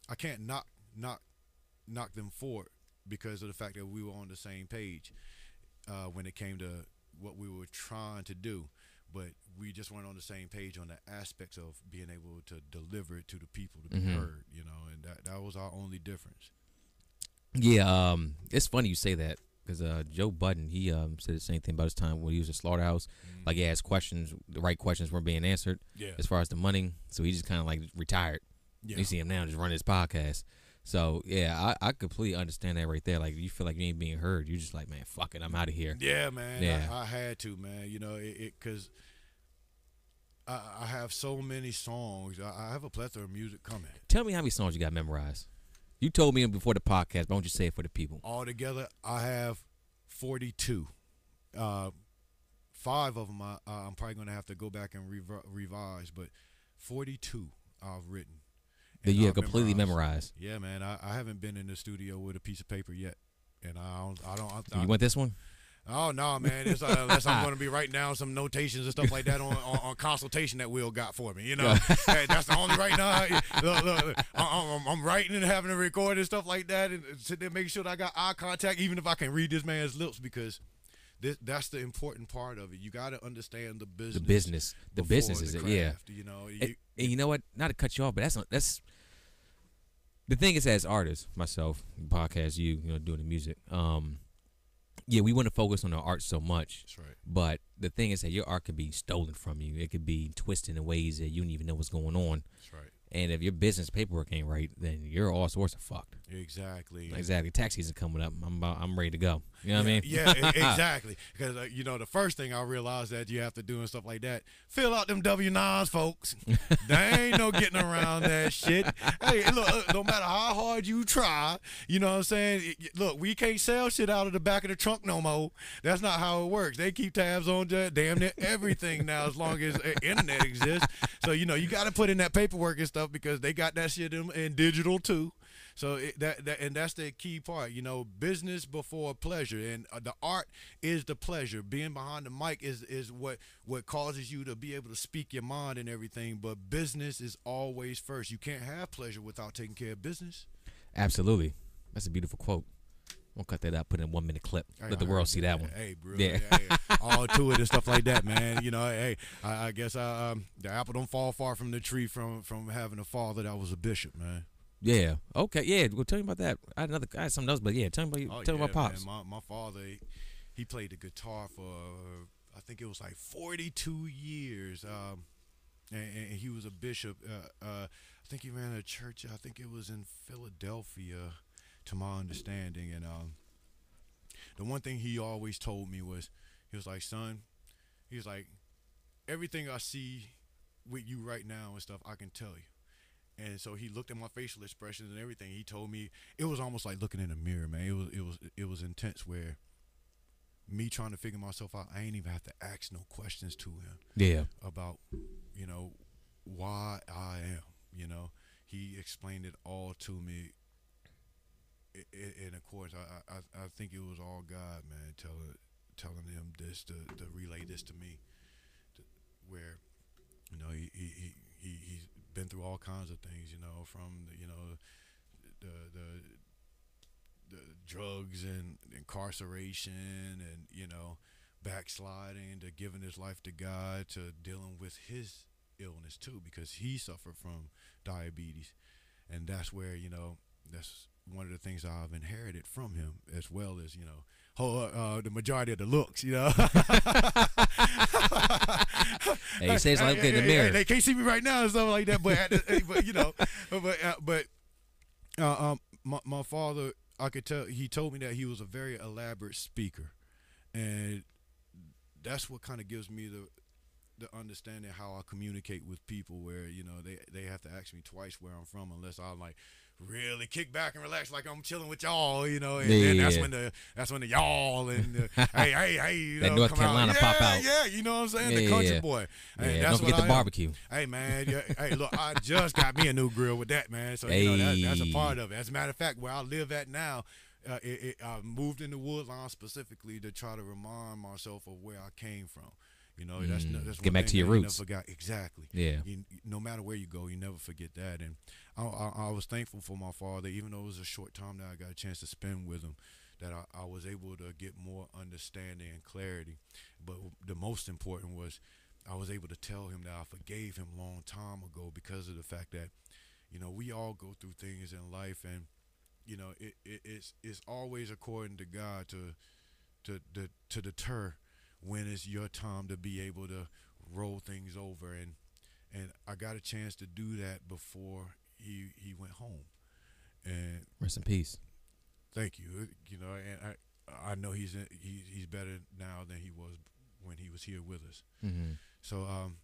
I can't knock, knock, knock them forward because of the fact that we were on the same page uh, when it came to what we were trying to do. But we just weren't on the same page on the aspects of being able to deliver it to the people to be mm-hmm. heard, you know, and that, that was our only difference. Yeah, um, it's funny you say that because uh, Joe Budden, he um, said the same thing about his time when he was at Slaughterhouse. Mm-hmm. Like he asked questions, the right questions weren't being answered yeah. as far as the money. So he just kind of like retired. Yeah. You see him now just running his podcast. So, yeah, I, I completely understand that right there. Like, you feel like you ain't being heard. You just like, man, fuck it, I'm out of here. Yeah, man. Yeah. I, I had to, man. You know, it because I, I have so many songs. I, I have a plethora of music coming. Tell me how many songs you got memorized. You told me before the podcast, but why don't you say it for the people? Altogether, I have forty-two. Uh, five of them I, uh, I'm probably going to have to go back and rev- revise, but forty-two I've written. That you have completely memorized. Yeah, man. I, I haven't been in the studio with a piece of paper yet, and I don't. I don't. I, I, you want this one? Oh no, man! It's, uh, unless I'm going to be writing down some notations and stuff like that on, on, on consultation that Will got for me. You know, hey, that's the only right now. Look, look, look, I, I'm, I'm writing and having to record and stuff like that, and sit there making sure that I got eye contact, even if I can read this man's lips, because this, that's the important part of it. You got to understand the business. The business. The business is the craft, it. Yeah. You know. You, and, and you know what? Not to cut you off, but that's that's. The thing is, as artists, myself, podcast, you, you know, doing the music, um, yeah, we want to focus on the art so much. That's right. But the thing is that your art could be stolen from you. It could be twisted in ways that you don't even know what's going on. That's right. And if your business paperwork ain't right, then you're all sorts of fucked. Exactly. Exactly. Tax season coming up. I'm about, I'm ready to go. You know what yeah, I mean? Yeah, exactly. Because, uh, you know, the first thing I realized that you have to do and stuff like that, fill out them W nines, folks. There ain't no getting around that shit. Hey, look, no matter how hard you try, you know what I'm saying? Look, we can't sell shit out of the back of the trunk no more. That's not how it works. They keep tabs on damn near everything now as long as the internet exists. So, you know, you got to put in that paperwork and stuff because they got that shit in, in digital too. So it, that, that and that's the key part, you know, business before pleasure, and uh, the art is the pleasure. Being behind the mic is is what what causes you to be able to speak your mind and everything. But business is always first. You can't have pleasure without taking care of business. Absolutely, that's a beautiful quote. We'll cut that out, put in a one minute clip. Hey, let the world see that, that one. Hey, bro. Yeah. Hey, all to it and stuff like that, man. You know, hey, I, I guess I, um, the apple don't fall far from the tree from, from having a father that was a bishop, man. Yeah. Okay. Yeah. Well, tell me about that. I had another. I had something else, but yeah. Tell me about. Oh, tell yeah, me about pops. Man. My my father, he played the guitar for uh, I think it was like forty-two years, um, and, and he was a bishop. Uh, uh, I think he ran a church. I think it was in Philadelphia, to my understanding. And um, the one thing he always told me was, he was like, "Son," he was like, "everything I see with you right now and stuff, I can tell you." And so he looked at my facial expressions and everything. He told me it was almost like looking in a mirror, man. It was it was it was intense. Where me trying to figure myself out, I ain't even have to ask no questions to him. Yeah. About, you know, why I am. You know, he explained it all to me. And of course, I I, I think it was all God, man, telling telling him this to, to relay this to me. To, where, you know, he he he, he he's. been through all kinds of things, you know, from the, you know, the the, the drugs and incarceration, and you know, backsliding, to giving his life to God, to dealing with his illness too, because he suffered from diabetes, and that's where, you know, that's one of the things I've inherited from him, as well as, you know, whole, uh, the majority of the looks, you know. Hey, he says like hey, in the hey, mirror. Hey, they can't see me right now and stuff like that, but, the, but you know, but uh, but uh, um, my my father, I could tell, he told me that he was a very elaborate speaker, and that's what kind of gives me the the understanding how I communicate with people, where, you know, they they have to ask me twice where I'm from, unless I'm like, really kick back and relax like I'm chilling with y'all, you know, and yeah, then that's yeah. when the that's when the y'all and the, hey hey hey, you that know, North Carolina out. Yeah, pop out, yeah, you know what I'm saying, yeah, the country yeah. boy, yeah. Hey, that's don't forget the barbecue. Hey man, yeah, hey look, I just got me a new grill with that, man, so hey. You know that, that's a part of it. As a matter of fact, where I live at now, uh, it, it, I moved in the Woodline specifically to try to remind myself of where I came from. You know, mm. that's, that's get back to your roots. Never forgot. Exactly. Yeah. You, no matter where you go, you never forget that. And I, I, I was thankful for my father, even though it was a short time that I got a chance to spend with him, that I, I was able to get more understanding and clarity. But the most important was I was able to tell him that I forgave him a long time ago, because of the fact that, you know, we all go through things in life, and, you know, it, it it's it's always according to God to to to, to deter when it's your time to be able to roll things over. And and I got a chance to do that before he he went home. And rest in peace. Thank you. You know, and I I know he's in, he, he's better now than he was when he was here with us. Mm-hmm. So um.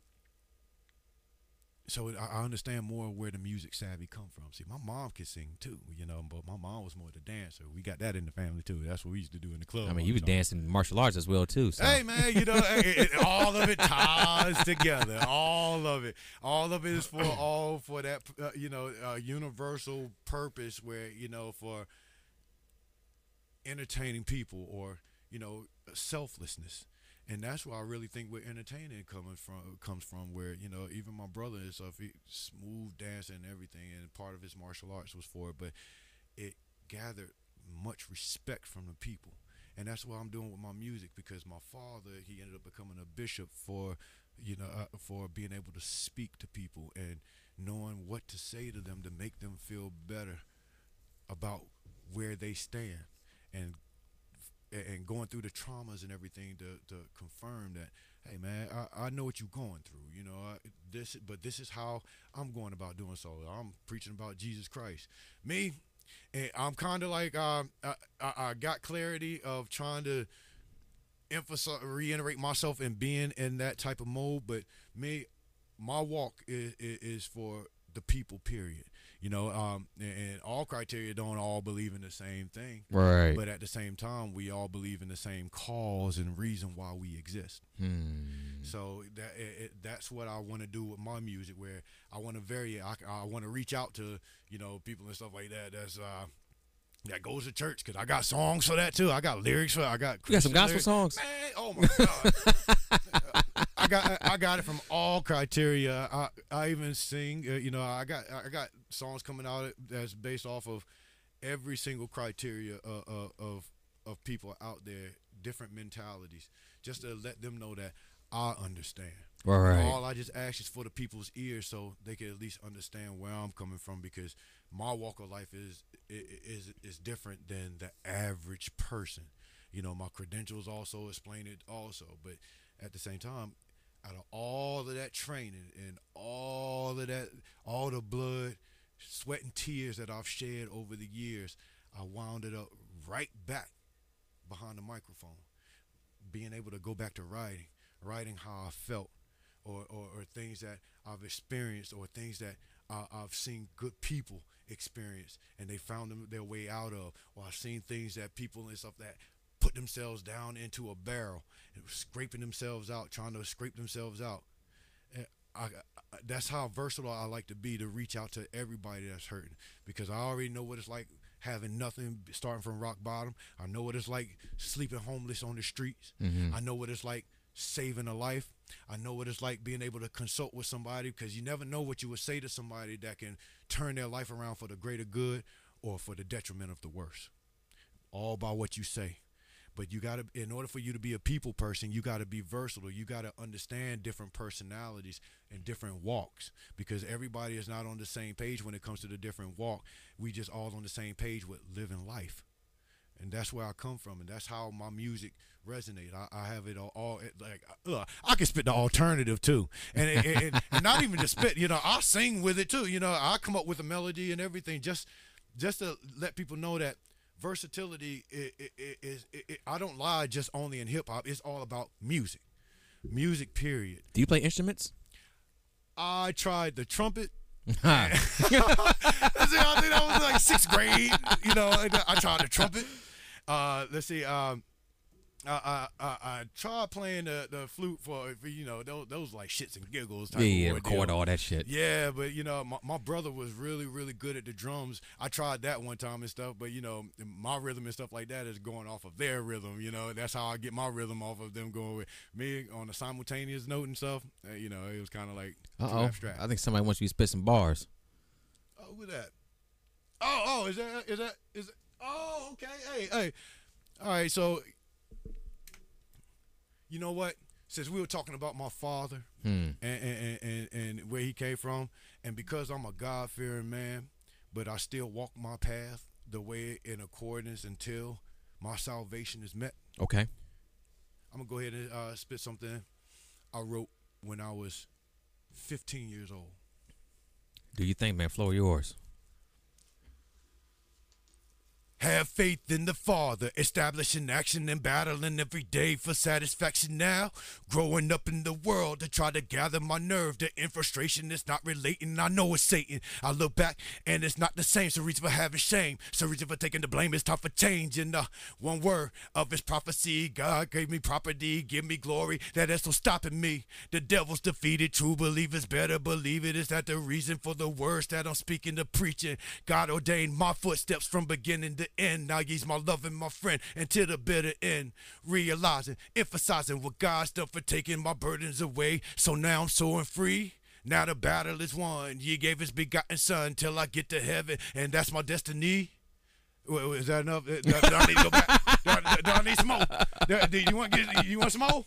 So I understand more where the music savvy come from. See, my mom could sing too, you know, but my mom was more the dancer. We got that in the family too. That's what we used to do in the club. I mean, you was dancing martial arts as well too. So. Hey man, you know, it, it, all of it ties together. All of it, all of it is for all for that, uh, you know, uh, universal purpose, where, you know, for entertaining people, or, you know, selflessness. And that's where I really think where entertaining coming from comes from, where, you know, even my brother is a smooth dancer and everything, and part of his martial arts was for it, but it gathered much respect from the people. And that's what I'm doing with my music, because my father, he ended up becoming a bishop for, you know, uh, for being able to speak to people and knowing what to say to them to make them feel better about where they stand, and and going through the traumas and everything to, to confirm that, hey man, I, I know what you're going through, you know, I, this, but this is how I'm going about doing so. I'm preaching about Jesus Christ. Me, and I'm kind of like, uh, I, I got clarity of trying to emphasize, reiterate myself and being in that type of mode, but me, my walk is, is for the people, period. You know, um, and, and all criteria don't all believe in the same thing. Right. But at the same time, we all believe in the same cause and reason why we exist. Hmm. So that it, it, that's what I want to do with my music, where I want to vary. I, I want to reach out to, you know, people and stuff like that. That's uh, that goes to church, because I got songs for that too. I got lyrics for. I got. You got some gospel lyrics. Songs. Man, oh my God. I got I got it from all criteria. I I even sing. Uh, you know, I got I got songs coming out that's based off of every single criteria uh, uh, of of people out there, different mentalities, just to let them know that I understand. All right. All I just ask is for the people's ears so they can at least understand where I'm coming from, because my walk of life is is is different than the average person. You know, my credentials also explain it also, but at the same time, out of all of that training and all of that, all the blood, sweat and tears that I've shed over the years, I wound it up right back behind the microphone, being able to go back to writing, writing how I felt, or, or, or things that I've experienced, or things that I, I've seen good people experience and they found them, their way out of, or I've seen things that people and stuff that put themselves down into a barrel and scraping themselves out, trying to scrape themselves out. And I, I, that's how versatile I like to be, to reach out to everybody that's hurting, because I already know what it's like having nothing, starting from rock bottom. I know what it's like sleeping homeless on the streets. Mm-hmm. I know what it's like saving a life. I know what it's like being able to consult with somebody, because you never know what you would say to somebody that can turn their life around for the greater good or for the detriment of the worst. All by what you say. But you gotta, in order for you to be a people person, you gotta be versatile. You gotta understand different personalities and different walks, because everybody is not on the same page when it comes to the different walk. We just all on the same page with living life. And that's where I come from, and that's how my music resonates. I, I have it all, all like uh, I can spit the alternative too, and, it, it, it, and not even just spit. You know, I sing with it too. You know, I come up with a melody and everything, just just to let people know that versatility is. It, it, it, it, it, I don't lie just only in hip hop. It's all about music, music. Period. Do you play instruments? I tried the trumpet. Huh. Let's see, I think I was like sixth grade. You know, I tried the trumpet. Uh, let's see. Um, I, I I I tried playing the, the flute for, for you know those, those like shits and giggles type. Yeah, of record deal. All that shit. Yeah, but you know my, my brother was really really good at the drums. I tried that one time and stuff, but you know my rhythm and stuff like that is going off of their rhythm. You know that's how I get my rhythm off of them going with me on a simultaneous note and stuff. Uh, you know it was kind of like uh-oh. Abstract. I think somebody wants you to spit some bars. Oh, who that? Oh oh is that is that is that, oh okay hey hey all right so. You know what? Since we were talking about my father hmm. and, and, and, and where he came from, and because I'm a God-fearing man, but I still walk my path the way in accordance until my salvation is met. Okay. I'm going to go ahead and uh, spit something I wrote when I was fifteen years old. Do you think, man? Flow yours. Have faith in the Father, establishing action and battling every day for satisfaction now. Growing up in the world to try to gather my nerve. The infiltration is not relating, I know it's Satan. I look back and it's not the same, so reason for having shame. So reason for taking the blame, it's time for change. In the one word of his prophecy, God gave me property, give me glory. That is no stopping me. The devil's defeated, true believers better believe it. Is that the reason for the words that I'm speaking to preaching? God ordained my footsteps from beginning to end. Now he's my love and my friend until the bitter end. Realizing, emphasizing what God's done for taking my burdens away. So now I'm soaring free. Now the battle is won. Ye gave his begotten son till I get to heaven, and that's my destiny. Wait, wait, is that enough? Do, do I need to go back? Do I, do I need some more? Do, do you want get? You want some more?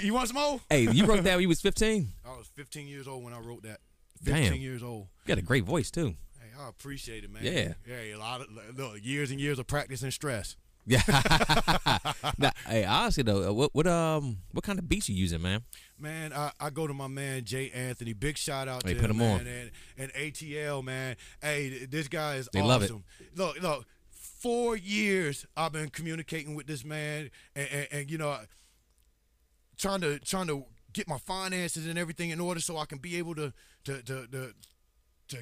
You want some more? Hey, you wrote that when you was fifteen. I was fifteen years old when I wrote that. fifteen Damn. Years old. You got a great voice too. I appreciate it, man. Yeah, yeah, a lot of look, years and years of practice and stress. Yeah. Now, hey, honestly though, what what um what kind of beats you using, man? Man, I, I go to my man Jay Anthony. Big shout out hey, to put him, him on. And, and A T L, man. Hey, this guy is they awesome. Love it. Look, look, four years I've been communicating with this man, and, and, and you know, trying to trying to get my finances and everything in order so I can be able to to to to. to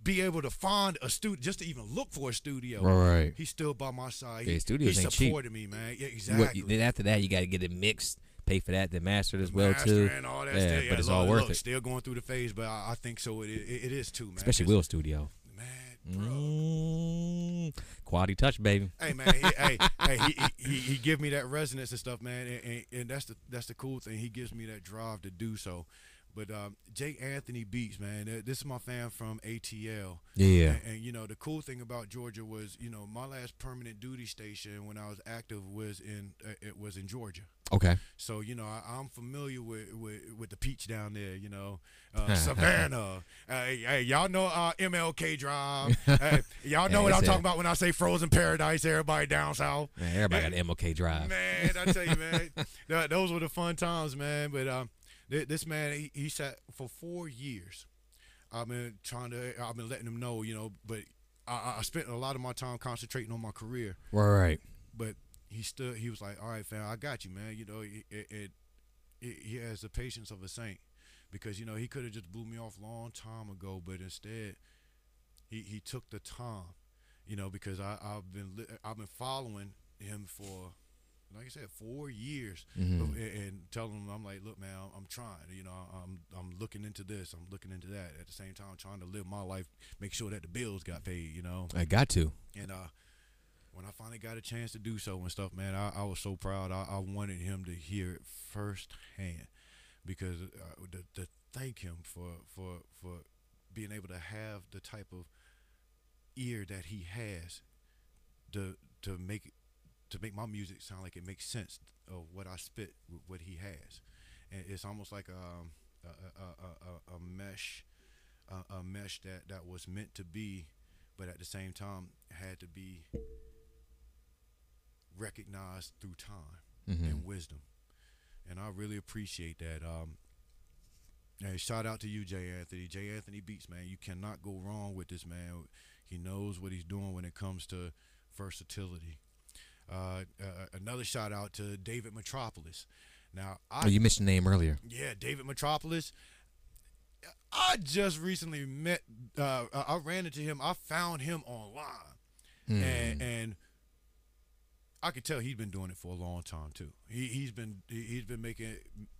be able to find a studio, just to even look for a studio. Right. He's still by my side. Yeah, studios he ain't cheap. He supported me, man. Yeah, exactly. What, then after that, you got to get it mixed, pay for that, the master as well, master too. And all that yeah, still, yeah, but it's look, all worth look, it. Still going through the phase, but I, I think so. It, it, it is too, man. Especially Will's studio. Man, bro. Mm, quality touch, baby. Hey, man. He, hey, hey, he, he, he, he give me that resonance and stuff, man. And, and, and that's the that's the cool thing. He gives me that drive to do so. But um, Jay Anthony Beats, man, this is my fan from A T L. Yeah. And, and, you know, the cool thing about Georgia was, you know, my last permanent duty station when I was active was in uh, it was in Georgia. Okay. So, you know, I, I'm familiar with, with, with the peach down there, you know, uh, Savannah. Hey, hey, y'all know uh, M L K Drive. Hey, y'all know yeah, what I'm it. talking about when I say Frozen Paradise, everybody down south. Man, everybody and, got M L K Drive. Man, I tell you, man, th those were the fun times, man. But um, th this man, he, he sat for four years. I've been trying to, I've been letting him know, you know, but I, I spent a lot of my time concentrating on my career. Right. But he stood, he was like, all right, fam, I got you, man. You know, it, it, it, it he has the patience of a saint, because, you know, he could have just blew me off long time ago, but instead he, he took the time, you know, because I, I've been, I've been following him for, like I said, four years mm-hmm. and, and telling him, I'm like, look, man, I'm trying, you know, I'm, I'm looking into this, I'm looking into that at the same time, trying to live my life, make sure that the bills got paid, you know, I got to. And, uh, when I finally got a chance to do so and stuff, man, I, I was so proud. I, I wanted him to hear it firsthand, because uh, to, to thank him for for for being able to have the type of ear that he has to to make to make my music sound like it makes sense of what I spit with what he has, and it's almost like um, a a a, a mesh a, a mesh that that was meant to be, but at the same time had to be recognized through time mm-hmm. and wisdom, and I really appreciate that. Um, hey, shout out to you, Jay Anthony. Jay Anthony Beats, man. You cannot go wrong with this man. He knows what he's doing when it comes to versatility. Uh, uh, another shout out to David Metropolis. Now, I, oh, you mentioned the name earlier. Yeah, David Metropolis. I just recently met. Uh, I ran into him. I found him online, mm. and and. I could tell he's been doing it for a long time too. He he's been he's been making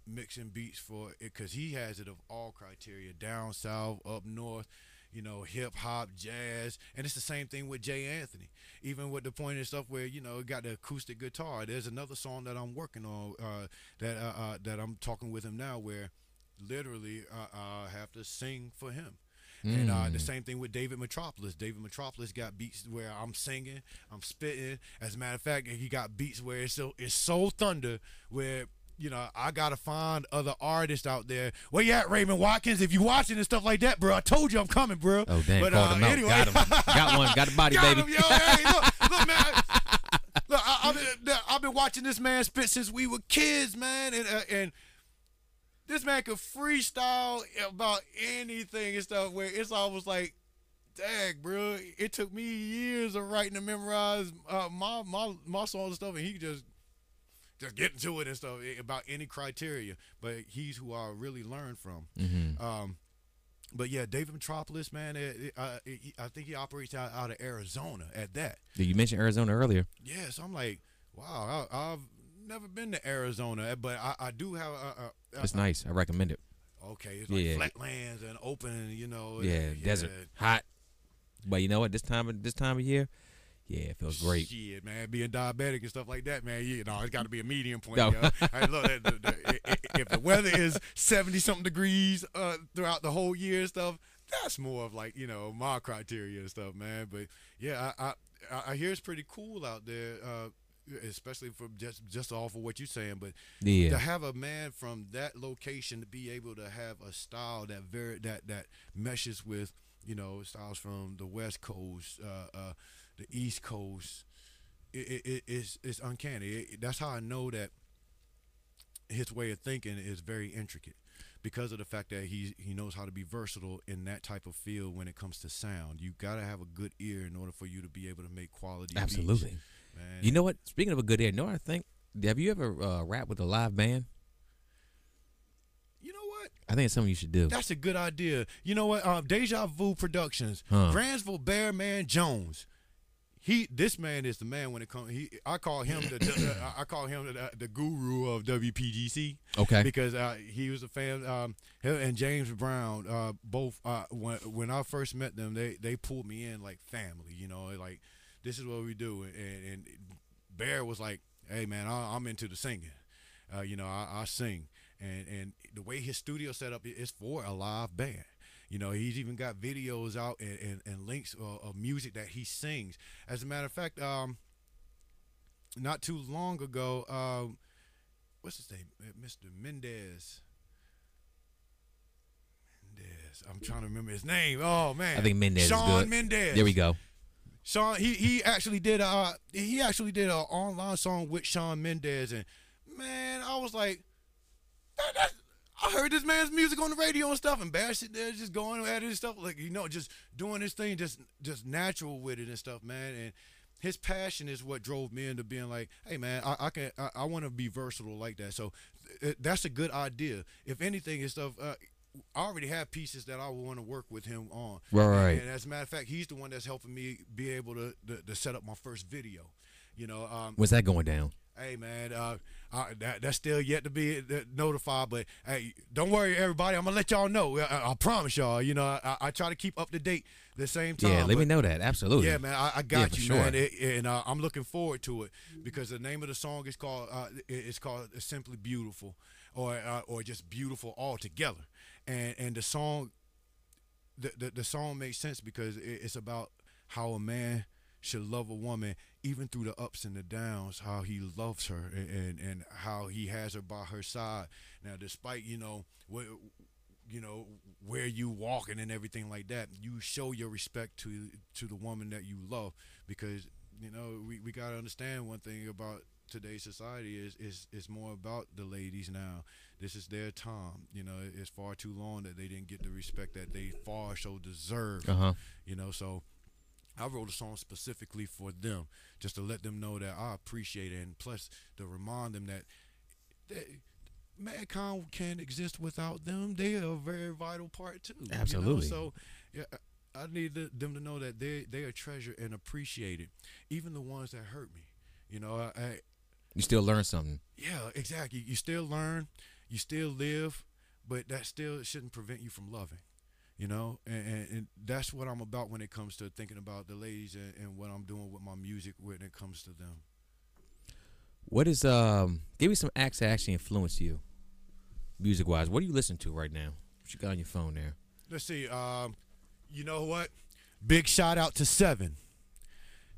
mixing beats for it, because he has it of all criteria: down south, up north, you know, hip hop, jazz, and it's the same thing with Jay Anthony. Even with the point and stuff where, you know, got the acoustic guitar. There's another song that I'm working on uh, that uh, uh, that I'm talking with him now, where literally I, I have to sing for him. Mm. And uh, the same thing with David Metropolis. David Metropolis got beats where I'm singing, I'm spitting. As a matter of fact, he got beats where it's so, it's so thunder where, you know, I got to find other artists out there. Where you at, Raymond Watkins? If you watching and stuff like that, bro, I told you I'm coming, bro. Oh, damn. But uh, anyway. Got him. Got one. Got the body, got baby. Him, yo. Hey, look, look, man. Look, I, I've, been, I've been watching this man spit since we were kids, man. And, uh, and, this man could freestyle about anything and stuff, where it's almost like, dang, bro, it took me years of writing to memorize uh, my, my, my songs and stuff, and he just just get into it and stuff about any criteria. But he's who I really learned from. Mm-hmm. um, but, yeah, David Metropolis, man, it, it, I, it, I think he operates out, out of Arizona at that. You mentioned Arizona earlier. Yeah, so I'm like, wow, I, I've never been to Arizona, but I, I do have a, a, a it's nice. I recommend it. Okay, it's like yeah. flatlands and open, you know. Yeah, and, yeah, desert, hot. But you know what? This time of this time of year, yeah, it feels Shit, great. Shit, man, being diabetic and stuff like that, man. You know, it's got to be a median point. No. Yo. I love that, the, the, it, if the weather is seventy something degrees uh, throughout the whole year and stuff, that's more of like, you know, my criteria and stuff, man. But yeah, I I, I hear it's pretty cool out there. Uh, especially from just just off of what you're saying, but yeah. to have a man from that location to be able to have a style that very that that meshes with, you know, styles from the West Coast, uh, uh, the East Coast, it, it, it's, it's uncanny. It, that's how I know that his way of thinking is very intricate, because of the fact that he he knows how to be versatile in that type of field when it comes to sound. You got to have a good ear in order for you to be able to make quality absolutely beats. Man. You know what? Speaking of a good ear, you know what I think? Have you ever uh, rapped with a live band? You know what? I think it's something you should do. That's a good idea. You know what? Um, Deja Vu Productions, huh. Gransville Bear Man Jones. He, this man is the man when it comes. He, I call him the, I call him the, the guru of W P G C. Okay. Because uh, he was a fan. Um, him and James Brown, uh, both. Uh, when when I first met them, they they pulled me in like family. You know, like, this is what we do. And, and Bear was like, hey, man, I, I'm into the singing. Uh, you know, I, I sing. and and the way his studio set up is for a live band. You know, he's even got videos out and, and, and links of, of music that he sings. As a matter of fact, um, not too long ago, um, what's his name, Mister Mendes. Mendes. I'm trying to remember his name. Oh man, I think Mendes. Shawn is good. Mendes. There we go. Shawn, he he actually did uh he actually did an online song with Shawn Mendes, and man, I was like, that, that, I heard this man's music on the radio and stuff, and Bash it there, just going at it and stuff, like, you know, just doing his thing, just just natural with it and stuff, man. And his passion is what drove me into being like, hey man, I, I can I, I want to be versatile like that. So th that's a good idea. If anything, and stuff. Uh, I already have pieces that I want to work with him on. Right. And, and as a matter of fact, he's the one that's helping me be able to to, to set up my first video. You know. Um, When's that going down? Hey man, uh, I, that, that's still yet to be notified. But hey, don't worry, everybody. I'm gonna let y'all know. I, I, I promise y'all. You know, I, I try to keep up to date. The same time. Yeah, let but, me know that. Absolutely. Yeah, man, I, I got yeah, you, sure. man, it, and uh, I'm looking forward to it because the name of the song is called uh, it's called Simply Beautiful, or uh, or just Beautiful Altogether. And and the song, the, the the song makes sense because it's about how a man should love a woman even through the ups and the downs, how he loves her, and and, and how he has her by her side. Now, despite you know what, you know where you walking and everything like that, you show your respect to to the woman that you love, because you know we we gotta understand one thing about today's society is is is more about the ladies now. This is their time. You know, it's far too long that they didn't get the respect that they far so deserve. Uh-huh. You know, so I wrote a song specifically for them, just to let them know that I appreciate it, and plus to remind them that that mankind can't exist without them. They are a very vital part too. Absolutely. You know? So yeah, I need them to know that they they are treasured and appreciated, even the ones that hurt me. You know, I, I you still learn something. Yeah, exactly. You still learn, you still live, but that still shouldn't prevent you from loving, you know? And, and, and that's what I'm about when it comes to thinking about the ladies and, and what I'm doing with my music when it comes to them. What is, um, give me some acts that actually influenced you, music-wise. What do you listen to right now? What you got on your phone there? Let's see. Um, you know what? Big shout out to Seven.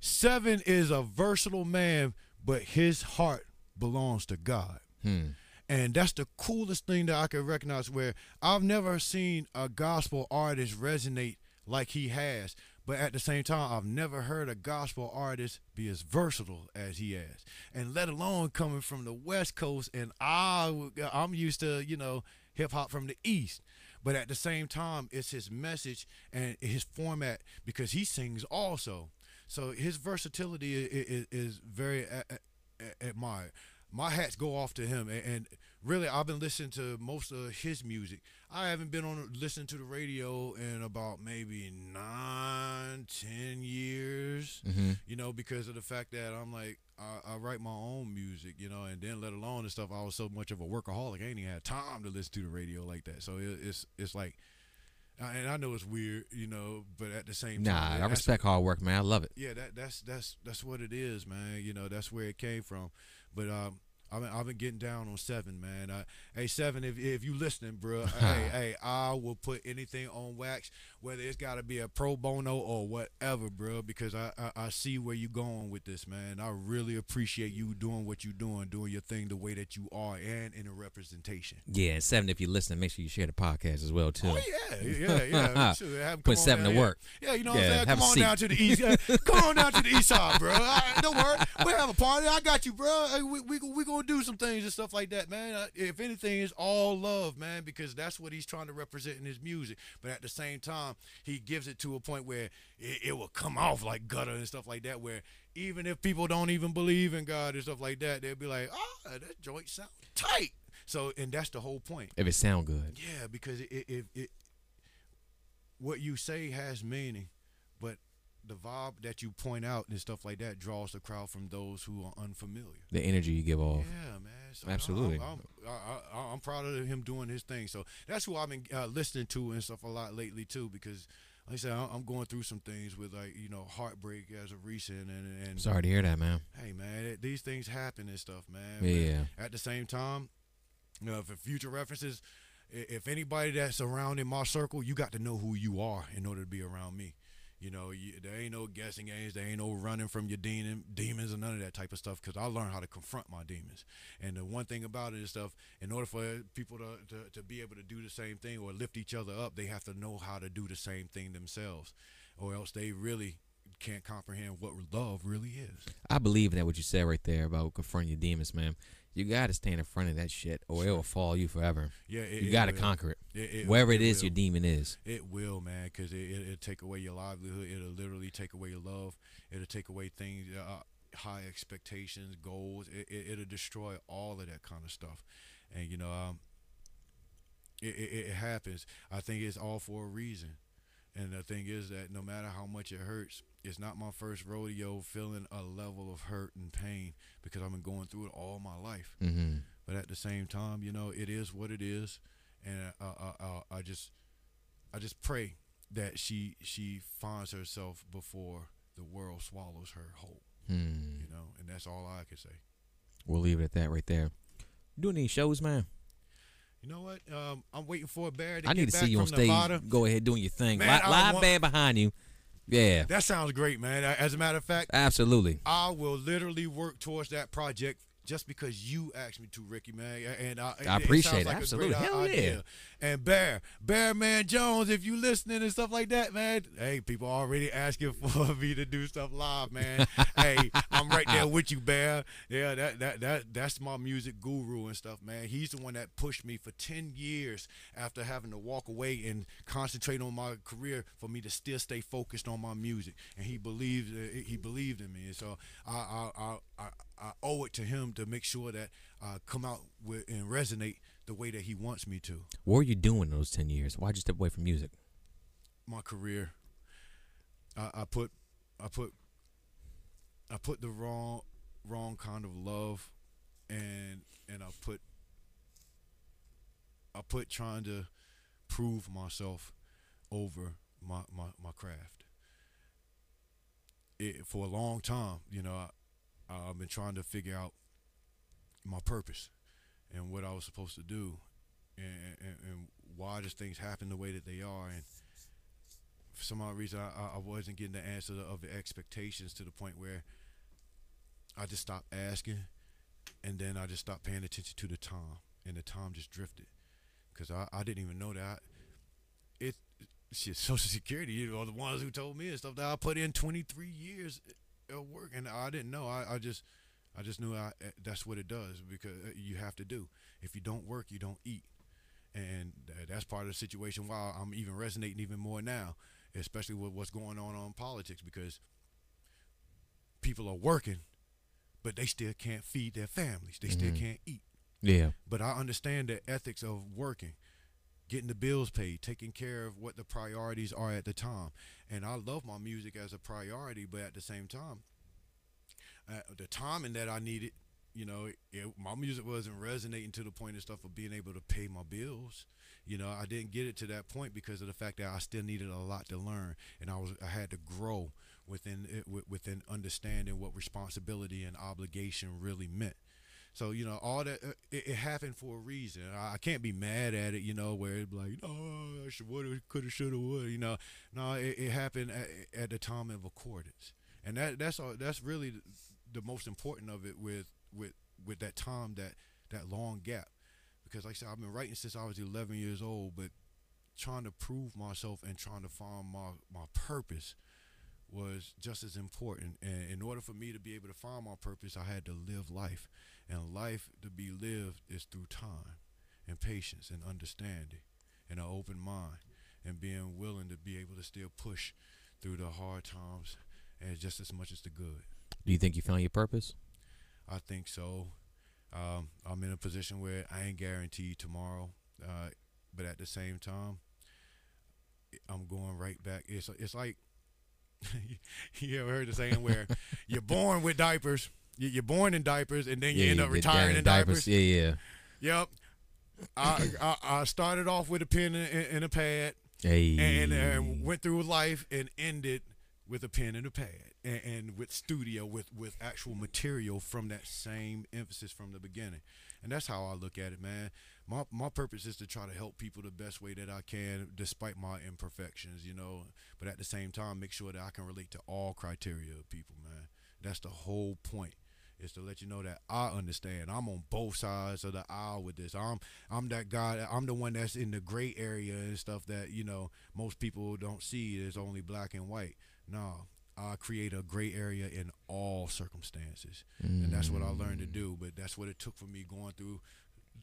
Seven is a versatile man, but his heart belongs to God. Hmm. And that's the coolest thing that I can recognize, where I've never seen a gospel artist resonate like he has. But at the same time, I've never heard a gospel artist be as versatile as he has. And let alone coming from the West Coast, and I, I'm used to, you know, hip-hop from the East. But at the same time, it's his message and his format, because he sings also. So his versatility is, is, is very admired. My hats go off to him, and, and really, I've been listening to most of his music. I haven't been on listening to the radio in about maybe nine, ten years, mm-hmm. you know, because of the fact that I'm like, I, I write my own music, you know, and then let alone and stuff, I was so much of a workaholic, I ain't even had time to listen to the radio like that. So it, it's it's like. And I know it's weird, you know, but at the same time, nah, I respect hard work, man. I love it. Yeah, that, that's that's that's what it is, man. You know, that's where it came from. But um, I've been, I've been getting down on Seven, man. I, hey, Seven, if if you listening, bro, hey, hey, I will put anything on wax, whether it's got to be a pro bono or whatever, bro, because I, I I see where you going with this, man. I really appreciate you doing what you doing, doing your thing the way that you are, and in a representation. Yeah, and Seven, if you listening, make sure you share the podcast as well too. Oh yeah, yeah, yeah. Sure. Have, put Seven down to work. Yeah, you know what yeah, I'm saying. Have come on seat. down to the east. Uh, come on down to the east side, bro. Right, don't worry, we have a party. I got you, bro. Hey, we we we gonna do some things and stuff like that, man. If anything, it's all love, man, because that's what he's trying to represent in his music. But at the same time, he gives it to a point where it, it will come off like gutter and stuff like that, where even if people don't even believe in God and stuff like that, they'll be like, ah, that joint sound tight. So, and that's the whole point. If it sound good. Yeah, because it, it, it, what you say has meaning, but the vibe that you point out and stuff like that draws the crowd from those who are unfamiliar. The energy you give off. Yeah, man. So Absolutely. I'm, I'm, I'm, I'm proud of him doing his thing. So that's who I've been uh, listening to and stuff a lot lately too, because like I said, I'm going through some things with, like, you know, heartbreak as of recent. And, and sorry to hear that, man. Hey, man, it, these things happen and stuff, man. Yeah. But at the same time, You know, for future references, if anybody that's around in my circle, you got to know who you are in order to be around me. You know, you, there ain't no guessing games. There ain't no running from your demon, demons or none of that type of stuff, because I learned how to confront my demons. And the one thing about it is stuff, in order for people to, to, to be able to do the same thing or lift each other up, they have to know how to do the same thing themselves, or else they really can't comprehend what love really is. I believe that what you said right there about confronting your demons, man. You got to stand in front of that shit, or it will follow you forever. Yeah, it, you got to conquer it. it, it Wherever it, it is, will. Your demon is. It will, man, because it, it, it'll take away your livelihood. It'll literally take away your love. It'll take away things, uh, high expectations, goals. It, it, it'll destroy all of that kind of stuff. And, you know, um, it, it, it happens. I think it's all for a reason. And the thing is that no matter how much it hurts, it's not my first rodeo feeling a level of hurt and pain, because I've been going through it all my life. Mm-hmm. But at the same time, you know, it is what it is, and I, I, I, I just, I just pray that she she finds herself before the world swallows her whole. Mm. You know, and that's all I can say. We'll leave it at that right there. You doing any shows, man? You know what? Um, I'm waiting for a bear to I get need to back see you on stage. Nevada. Go ahead, doing your thing. Man, L- live want- band behind you. Yeah. That sounds great, man. As a matter of fact. Absolutely. I will literally work towards that project just because you asked me to, Ricky, man. And I, I appreciate it. It like absolutely. Hell idea. Yeah. And Bear, Bear Man Jones, if you listening and stuff like that, man. Hey, people already asking for me to do stuff live, man. Hey, I'm right there with you, Bear. Yeah, that that that that's my music guru and stuff, man. He's the one that pushed me for ten years after having to walk away and concentrate on my career for me to still stay focused on my music. And he believed he believed in me, and so I I I I owe it to him to make sure that I come out with and resonate the way that he wants me to. What were you doing those ten years? Why'd you step away from music? My career. I, I put I put I put the wrong wrong kind of love, and and I put I put trying to prove myself over my, my, my craft. It, for a long time, you know, I I've been trying to figure out my purpose and what I was supposed to do, and, and, and why these things happen the way that they are. And for some odd reason, I, I wasn't getting the answer of the expectations, to the point where I just stopped asking, and then I just stopped paying attention to the time, and the time just drifted, because I, I didn't even know that. I, it shit, Social Security are the ones who told me and stuff that I put in twenty-three years of work, and I didn't know. I, I just. I just knew I, that's what it does, because you have to do. If you don't work, you don't eat. And that's part of the situation why I'm even resonating even more now, especially with what's going on in politics, because people are working, but they still can't feed their families. They mm-hmm. still can't eat. Yeah. But I understand the ethics of working, getting the bills paid, taking care of what the priorities are at the time. And I love my music as a priority, but at the same time, Uh, the timing that I needed, you know, it, it, my music wasn't resonating to the point and stuff of being able to pay my bills. You know, I didn't get it to that point because of the fact that I still needed a lot to learn, and I was I had to grow within it, w- within understanding what responsibility and obligation really meant. So, you know, all that, uh, it, it happened for a reason. I, I can't be mad at it, you know, where it's like, oh, I should, woulda, coulda, shoulda, woulda, you know. No, it, it happened at, at the time of accordance. And that that's all, that's really the most important of it, with with with that time, that that long gap, because like I said, I've been writing since I was eleven years old, but trying to prove myself and trying to find my my purpose was just as important. And in order for me to be able to find my purpose, I had to live life, and life to be lived is through time and patience and understanding and an open mind and being willing to be able to still push through the hard times, and just as much as the good. Do you think you found your purpose? I think so. Um, I'm in a position where I ain't guaranteed tomorrow, uh, but at the same time, I'm going right back. It's it's like you ever heard the saying where you're born with diapers, you're born in diapers, and then you yeah, end up retiring in diapers. diapers. Yeah, yeah. Yep. I, I I started off with a pen and, and a pad, hey. and, and went through life and ended with a pen and a pad, and, and with studio, with, with actual material from that same emphasis from the beginning. And that's how I look at it, man. My my purpose is to try to help people the best way that I can, despite my imperfections, you know. But at the same time, make sure that I can relate to all criteria of people, man. That's the whole point, is to let you know that I understand. I'm on both sides of the aisle with this. I'm I'm that guy. I'm the one that's in the gray area and stuff that, you know, most people don't see. It's only black and white. No, I create a gray area in all circumstances. Mm. And that's what I learned to do. But that's what it took for me, going through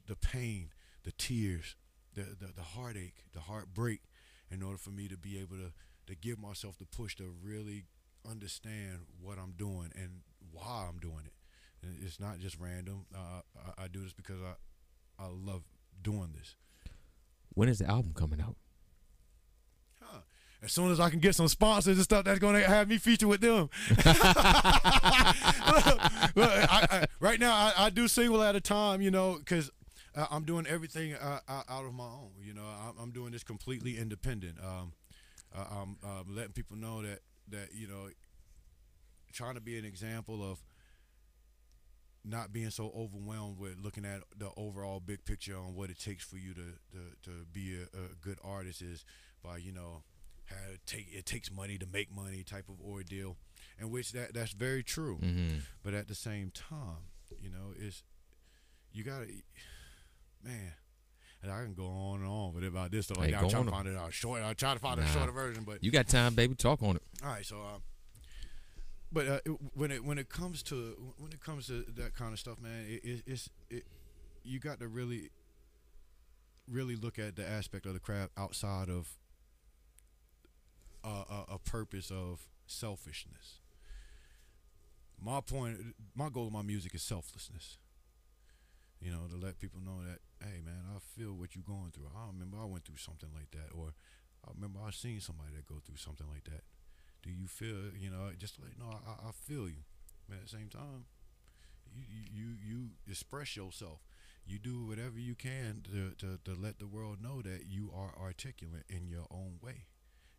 the pain, the tears, the, the, the heartache, the heartbreak, in order for me to be able to, to give myself the push to really understand what I'm doing and why I'm doing it. It's not just random. Uh, I, I do this because I, I love doing this. When is the album coming out? Huh. As soon as I can get some sponsors and stuff that's going to have me feature with them. Look, look, I, I, right now, I, I do single at a time, you know, because I'm doing everything uh, out of my own. You know, I'm doing this completely independent. Um, I'm, I'm letting people know that, that, you know, trying to be an example of not being so overwhelmed with looking at the overall big picture on what it takes for you to to, to be a, a good artist, is by, you know, how it, take, it takes money to make money type of ordeal, in which that, that's very true. Mm-hmm. But at the same time, you know, it's, you gotta, man, and I can go on and on with about this stuff. Hey, like, I try to find it out short. I try to find nah. a shorter version, but you got time, baby. Talk on it. All right, so. Um, But uh, when it when it comes to when it comes to that kind of stuff, man, it, it, it's it you got to really, really look at the aspect of the craft outside of a, a, a purpose of selfishness. My point, my goal of my music is selflessness. You know, to let people know that, hey, man, I feel what you're going through. I remember I went through something like that, or I remember I seen somebody that go through something like that. Do you feel, you know, just like, no, I, I feel you. But at the same time, you, you you express yourself. You do whatever you can to, to, to let the world know that you are articulate in your own way,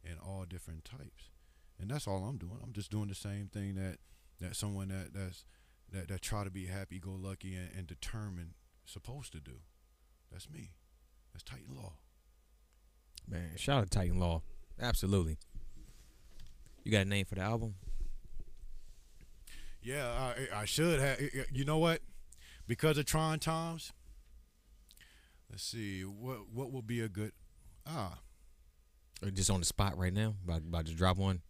in all different types. And that's all I'm doing. I'm just doing the same thing that, that someone that that's, that, that try to be happy-go-lucky and, and determined supposed to do. That's me. That's Titan Law. Man, shout out to Titan Law. Absolutely. You got a name for the album? Yeah, I, I should have. You know what? Because of trying times, let's see, what what would be a good, ah. Just on the spot right now, about, about to drop one.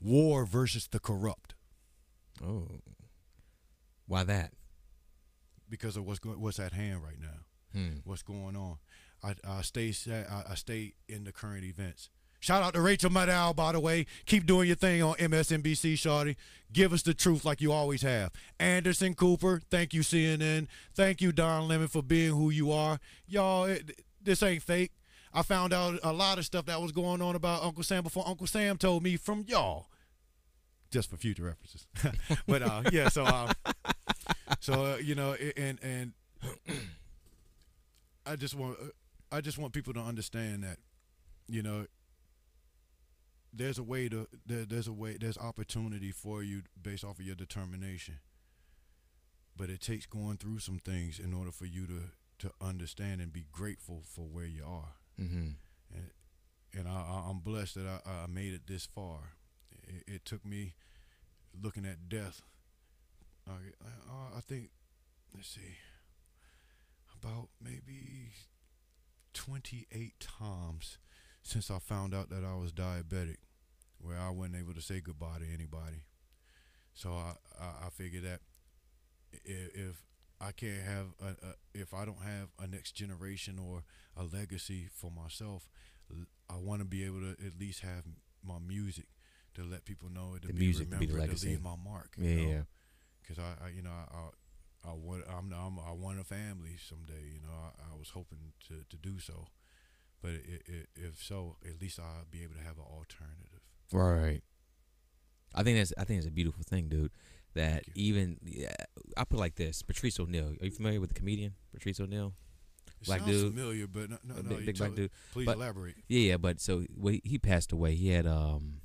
War versus the corrupt. Oh. Why that? Because of what's going, what's at hand right now. Hmm. What's going on. I, I stay I, I stay in the current events. Shout out to Rachel Maddow, by the way. Keep doing your thing on M S N B C, shawty. Give us the truth like you always have. Anderson Cooper, thank you, C N N. Thank you, Don Lemon, for being who you are. Y'all, it, this ain't fake. I found out a lot of stuff that was going on about Uncle Sam before Uncle Sam told me from y'all. Just for future references. But, uh, yeah, so, uh, so uh, you know, and and I just want I just want people to understand that, you know, There's a way to there, there's a way there's opportunity for you based off of your determination. But it takes going through some things in order for you to, to understand and be grateful for where you are. Mm-hmm. And and I, I'm blessed that I, I made it this far. It, it took me looking at death. I, I, I think let's see, about maybe twenty-eight times since I found out that I was diabetic, where I wasn't able to say goodbye to anybody. So I, I, I figured that if, if I can't have, a, a, if I don't have a next generation or a legacy for myself, I want to be able to at least have my music to let people know, to the be music remembered, to, be the to leave my mark. You yeah. Because I, I, you know, I, I, I want, I'm, I'm, I want a family someday. You know, I, I was hoping to, to do so. But it, it, if so, at least I'll be able to have an alternative. Right. I think that's I think that's a beautiful thing, dude. That even yeah, I put it like this: Patrice O'Neal. Are you familiar with the comedian Patrice O'Neal? Black sounds dude. Familiar, but no, no, big, no, big black me, dude. Please but, elaborate. Yeah, yeah. But so well, he passed away. He had um,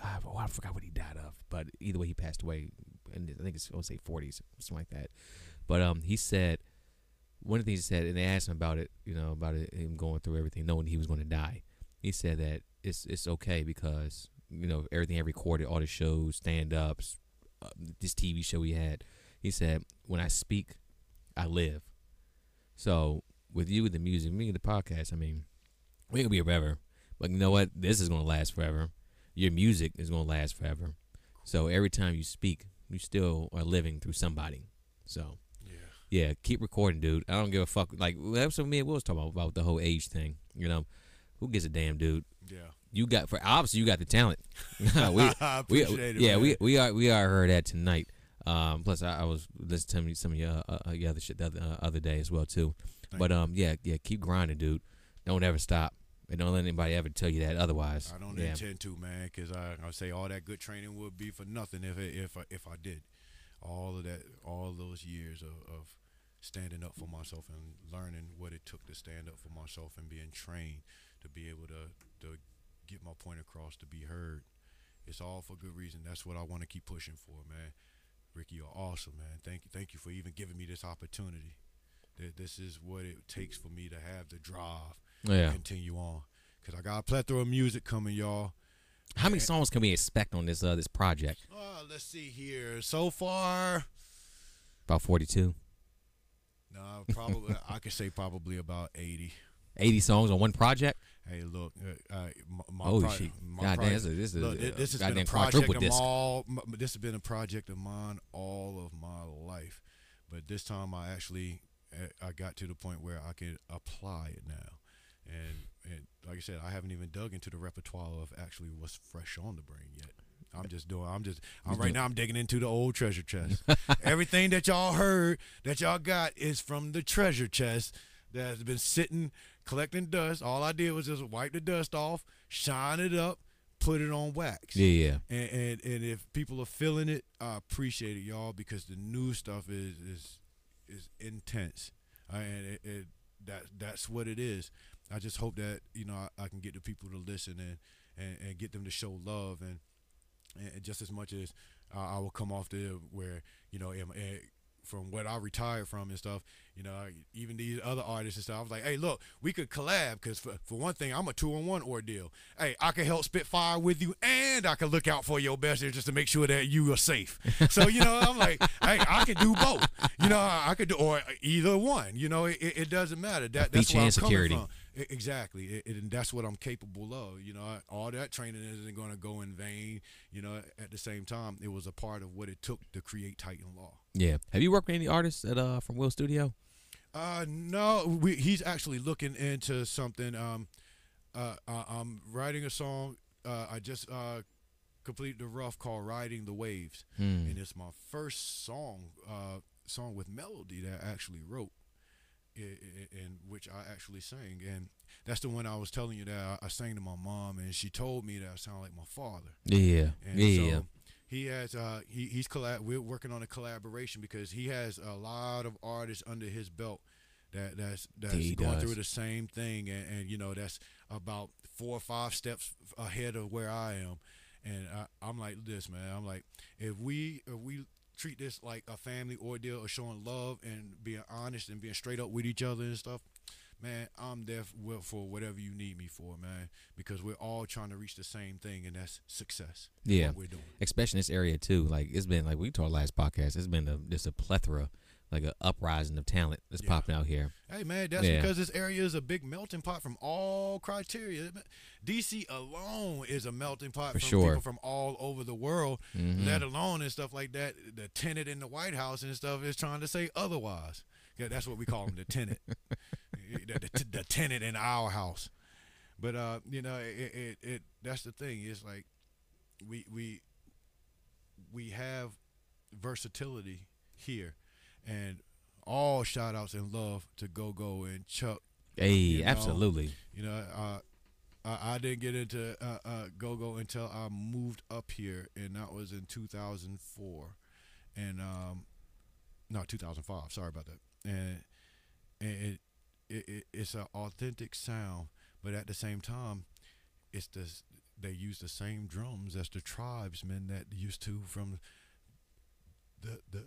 I, oh, I forgot what he died of. But either way, he passed away, and I think it's I'll say forties, something like that. But um, he said one of the things he said, and they asked him about it, you know, about it, him going through everything, knowing he was going to die. He said that it's it's okay because, you know, everything I recorded, all the shows, stand-ups, uh, this T V show he had. He said, when I speak, I live. So with you, with the music, me, the podcast, I mean, we ain't going to be forever. But you know what? This is going to last forever. Your music is going to last forever. So every time you speak, you still are living through somebody. So, yeah, yeah, keep recording, dude. I don't give a fuck. Like, that's what me and Will was talking about, about the whole age thing. You know, who gives a damn, dude? Yeah. You got, for obviously, you got the talent. we, I appreciate we, it, Yeah, man. we we are, we are heard that tonight. Um, plus, I, I was listening to some of your, uh, your other shit the other, uh, other day as well, too. Thank but, um, yeah, yeah, keep grinding, dude. Don't ever stop. And don't let anybody ever tell you that otherwise. I don't yeah. intend to, man, because I, I say all that good training would be for nothing if it, if I, if I did. All of that, all those years of, of standing up for myself and learning what it took to stand up for myself and being trained to be able to, to get my point across, to be heard. It's all for good reason. That's what I want to keep pushing for, man. Ricky, you're awesome, man. Thank you, thank you for even giving me this opportunity. That this is what it takes for me to have the drive. Yeah. Continue on, cause I got a plethora of music coming, y'all. How many songs can we expect on this uh this project? Uh, let's see here. So far, about forty-two. No, nah, probably I could say probably about eighty. Eighty songs on one project. Hey, look, uh, uh, my, my oh shit, goddamn, this is look, this, this has been a project of all. This has been a project of mine all of my life, but this time I actually I got to the point where I could apply it now. And, and like I said, I haven't even dug into the repertoire of actually what's fresh on the brain yet. I'm just doing, I'm just, I'm right now I'm digging into the old treasure chest. Everything that y'all heard, that y'all got is from the treasure chest that has been sitting, collecting dust. All I did was just wipe the dust off, shine it up, put it on wax. Yeah, yeah. And, and, and if people are feeling it, I appreciate it, y'all, because the new stuff is, is, is intense. I, and it, it, that, that's what it is. I just hope that, you know, I, I can get the people to listen and, and, and get them to show love. And, and just as much as uh, I will come off there where, you know, and, and from what I retired from and stuff, you know, I, even these other artists and stuff, I was like, hey, look, we could collab because for, for one thing, I'm a two-on-one ordeal. Hey, I can help spit fire with you and I can look out for your best interest to make sure that you are safe. So, you know, I'm like, hey, I can do both. You know, I, I could do or either one. You know, it, it doesn't matter. That, that's where I'm security. coming from. Exactly, it, it, and that's what I'm capable of. You know, I, all that training isn't going to go in vain. You know, at the same time, it was a part of what it took to create Titan Law. Yeah. Have you worked with any artists at uh from Will's studio? Uh, no. We, he's actually looking into something. Um, uh, I, I'm writing a song. Uh, I just uh completed the rough called "Riding the Waves," hmm. and it's my first song uh song with melody that I actually wrote. In which I actually sang, and that's the one I was telling you that I, I sang to my mom, and she told me that I sound like my father. Yeah, and yeah. So he has, uh, he he's collab. We're working on a collaboration because he has a lot of artists under his belt that that's that's he going does. through the same thing, and, and you know that's about four or five steps ahead of where I am, and I, I'm like this, man. I'm like if we if we. treat this like a family ordeal of showing love and being honest and being straight up with each other and stuff, man, I'm there for whatever you need me for, man, because we're all trying to reach the same thing, and that's success. Yeah, what we're doing, especially in this area too. Like it's been, like we talked last podcast, it's been a, just a plethora, like an uprising of talent that's yeah. popping out here. Hey man, that's yeah. because this area is a big melting pot from all criteria. D C alone is a melting pot for from sure. people from all over the world, mm-hmm. let alone and stuff like that. The tenant in the White House and stuff is trying to say otherwise. Yeah, that's what we call them, the tenant. the, the, the tenant in our house. But uh, you know, it, it it that's the thing. It's like we we we have versatility here. And all shout outs and love to Gogo and Chuck. Hey, you know, absolutely. You know, uh, I, I didn't get into uh, uh, Gogo until I moved up here, and that was in two thousand four, and um, no, two thousand five. Sorry about that. And, and it, it, it it's an authentic sound, but at the same time, it's the they use the same drums as the tribesmen that used to from the the.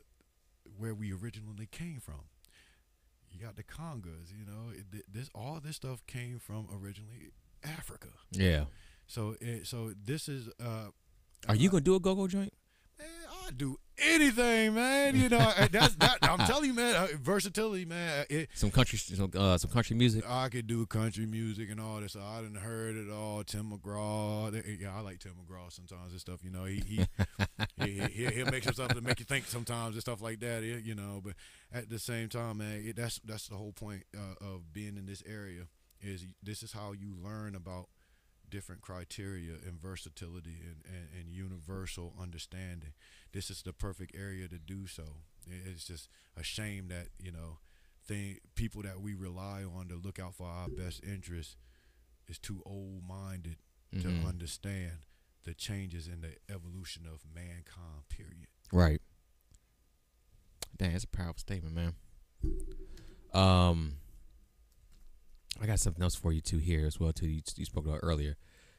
where we originally came from. You got the congas, you know. It, this all this stuff came from originally Africa. Yeah. So it, so this is. Uh, Are uh, you gonna do a go-go joint? Man, I do anything, man. You know, that's that. I'm telling you, man. Uh, versatility, man. It, some country, some, uh, some country music. I could do country music and all this. So I done heard it all. Tim McGraw. They, yeah, I like Tim McGraw sometimes and stuff. You know, he he he, he he'll make some stuff to make you think sometimes and stuff like that. It, you know, but at the same time, man, it, that's that's the whole point uh, of being in this area. Is this is how you learn about different criteria and versatility and, and, and universal understanding. This is the perfect area to do so. It's just a shame that, you know, thing, people that we rely on to look out for our best interests is too old-minded mm-hmm. to understand the changes in the evolution of mankind, period. Right. Dang, that's a powerful statement, man. Um... I got something else for you too here as well too. You, you spoke about earlier.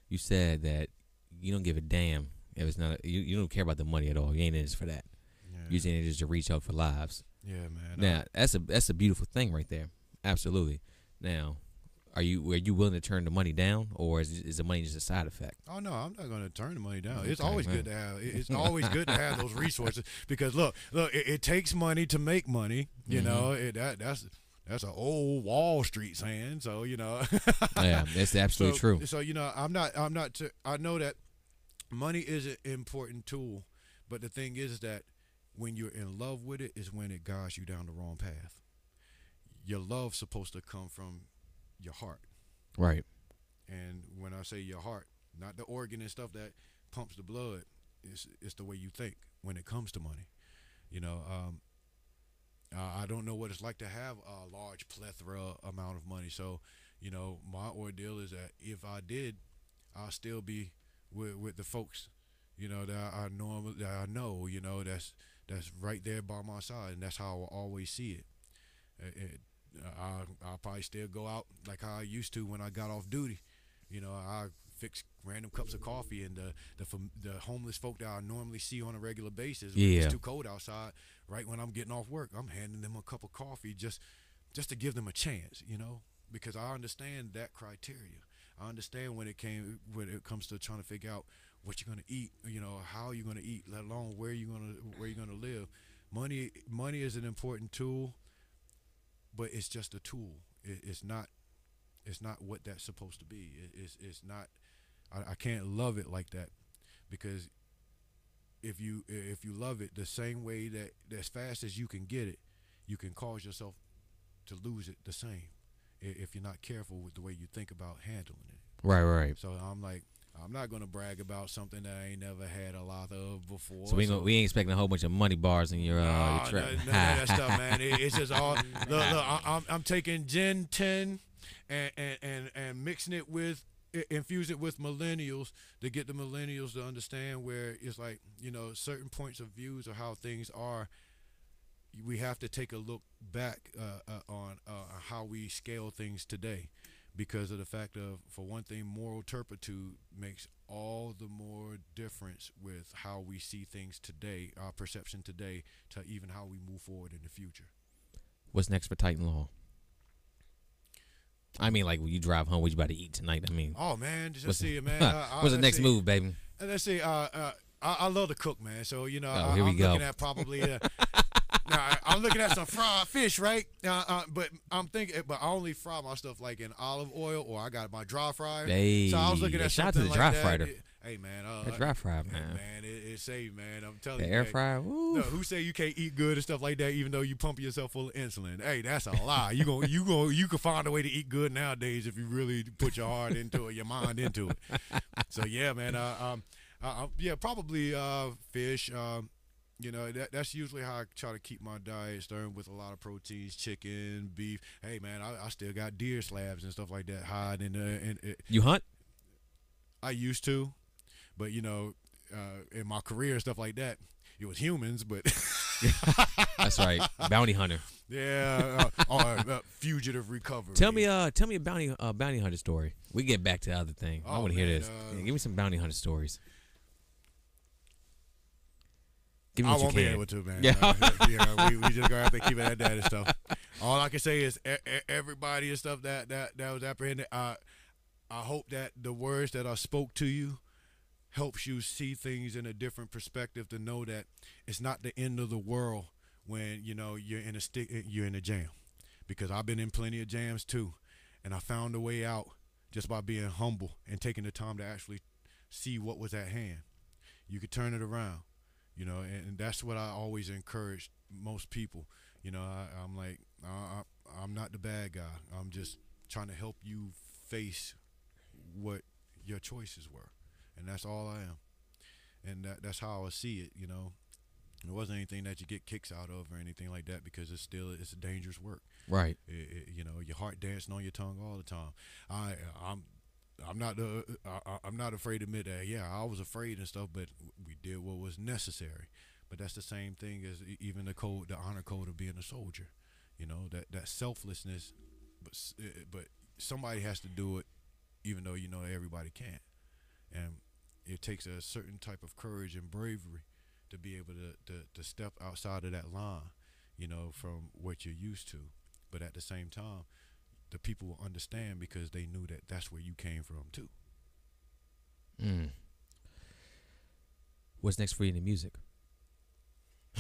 You said that you don't give a damn if it's not. A, you, you don't care about the money at all. You ain't in it for that. Yeah. You're in it just to reach out for lives. Yeah, man. Now I, that's a that's a beautiful thing right there. Absolutely. Now, are you are you willing to turn the money down, or is, is the money just a side effect? Oh no, I'm not going to turn the money down. It's okay, always man. good to have. It's always good to have those resources because look, look, it, it takes money to make money. You mm-hmm. know, it, that that's. That's an old Wall Street saying, so you know. Yeah, that's absolutely so, true. So you know, I'm not, I'm not. T- I know that money is an important tool, but the thing is that when you're in love with it, is when it guides you down the wrong path. Your love's supposed to come from your heart, right? And when I say your heart, not the organ and stuff that pumps the blood, it's it's the way you think when it comes to money. You know. Um, Uh, I don't know what it's like to have a large plethora amount of money. So, you know, my ordeal is that if I did, I'll still be with, with the folks, you know, that I normal that I know, you know, that's that's right there by my side, and that's how I always see it. it, it I I'll probably still go out like how I used to when I got off duty. You know, I fix random cups of coffee, and the the the homeless folk that I normally see on a regular basis when yeah. it's too cold outside. Right when I'm getting off work, I'm handing them a cup of coffee just just to give them a chance, you know, because I understand that criteria. I understand when it came when it comes to trying to figure out what you're gonna eat, you know, how you're gonna eat, let alone where you're gonna where you're gonna live. Money money is an important tool, but it's just a tool. It, it's not it's not what that's supposed to be. It, it's it's not. I, I can't love it like that, because if you if you love it the same way that as fast as you can get it, you can cause yourself to lose it the same if you're not careful with the way you think about handling it. Right, right. So I'm like, I'm not gonna brag about something that I ain't never had a lot of before. So we ain't, so. we ain't expecting a whole bunch of money bars in your, uh, no, your trip. No, no, that stuff, man. It, it's just all. Look, look I, I'm I'm taking Gen ten and and and, and mixing it with. Infuse it with millennials to get the millennials to understand where it's like, you know, certain points of views or how things are. We have to take a look back uh, uh, on uh, how we scale things today, because of the fact of, for one thing, moral turpitude makes all the more difference with how we see things today, our perception today, to even how we move forward in the future. What's next for Titan Law? I mean, like, when you drive home, what you about to eat tonight? I mean, oh man, just what's see it, man. uh, what's the next see, move, baby? Let's see. Uh, uh, I, I love to cook, man. So you know, oh, I, here I'm we looking go. at probably. Uh, now, I'm looking at some fried fish, right? Uh, uh, but I'm thinking, but I only fry my stuff like in olive oil, or I got my dry fryer. Hey, so I was looking at shout something to the dry like fryer. Hey man, uh, that dry fry, man. Man, it, it saved, man. I'm telling the you, the air fryer. No, who say you can't eat good and stuff like that, even though you pump yourself full of insulin? Hey, that's a lie. You gonna, you gonna, you can find a way to eat good nowadays if you really put your heart into it, your mind into it. So yeah, man. Uh, um, uh, yeah, probably uh, fish. Um, you know, that that's usually how I try to keep my diet, starting with a lot of proteins, chicken, beef. Hey, man, I, I still got deer slabs and stuff like that hiding in there. And it, you hunt? I used to. But, you know, uh, in my career and stuff like that, it was humans, but. That's right. Bounty hunter. Yeah. Uh, or uh, fugitive recovery. Tell me uh, tell me a bounty uh, bounty hunter story. We get back to the other thing. Oh, I want to hear this. Uh, yeah, give me some bounty hunter stories. Give me I what won't you can. be able to, man. Yeah. Uh, you know, we, we just gonna have to keep it at that and stuff. All I can say is e everybody and stuff that that that was apprehended. I I hope that the words that I spoke to you helps you see things in a different perspective, to know that it's not the end of the world when you know you're in a stick, you're in a jam. Because I've been in plenty of jams too, and I found a way out just by being humble and taking the time to actually see what was at hand. You could turn it around, you know, and, and that's what I always encourage most people. You know, I, I'm like, I, I, I'm not the bad guy. I'm just trying to help you face what your choices were, and that's all I am. And that, that's how I see it, you know. It wasn't anything that you get kicks out of or anything like that, because it's still it's a dangerous work. Right. It, it, you know, your heart dancing on your tongue all the time. I I'm I'm not uh, I, I'm not afraid to admit that. Yeah, I was afraid and stuff, but we did what was necessary. But that's the same thing as even the code, the honor code of being a soldier. You know, that that selflessness, but but somebody has to do it, even though you know everybody can't. And it takes a certain type of courage and bravery to be able to, to, to step outside of that line, you know, from what you're used to. But at the same time, the people will understand because they knew that that's where you came from too. Mm. What's next for you in the music?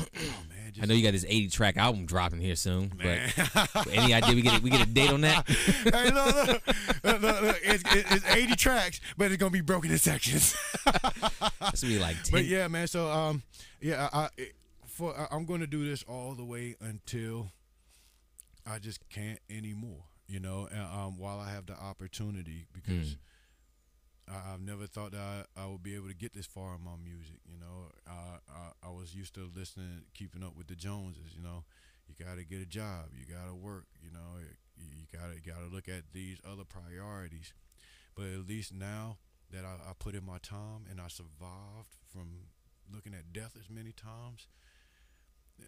Oh, man, I know you got this eighty track album dropping here soon, man. But any idea we get a, we get a date on that? Hey, look, look, look, look, look. It's, it's eighty tracks, but it's gonna be broken in sections. That's gonna be like ten. But yeah, man. So um, yeah, I, I for I, I'm gonna do this all the way until I just can't anymore. You know, and, um, while I have the opportunity, because mm. I've never thought that I, I would be able to get this far in my music, you know. I, I I was used to listening, keeping up with the Joneses, you know. You gotta get a job, you gotta work, you know. You, you gotta you gotta look at these other priorities. But at least now that I, I put in my time and I survived from looking at death as many times,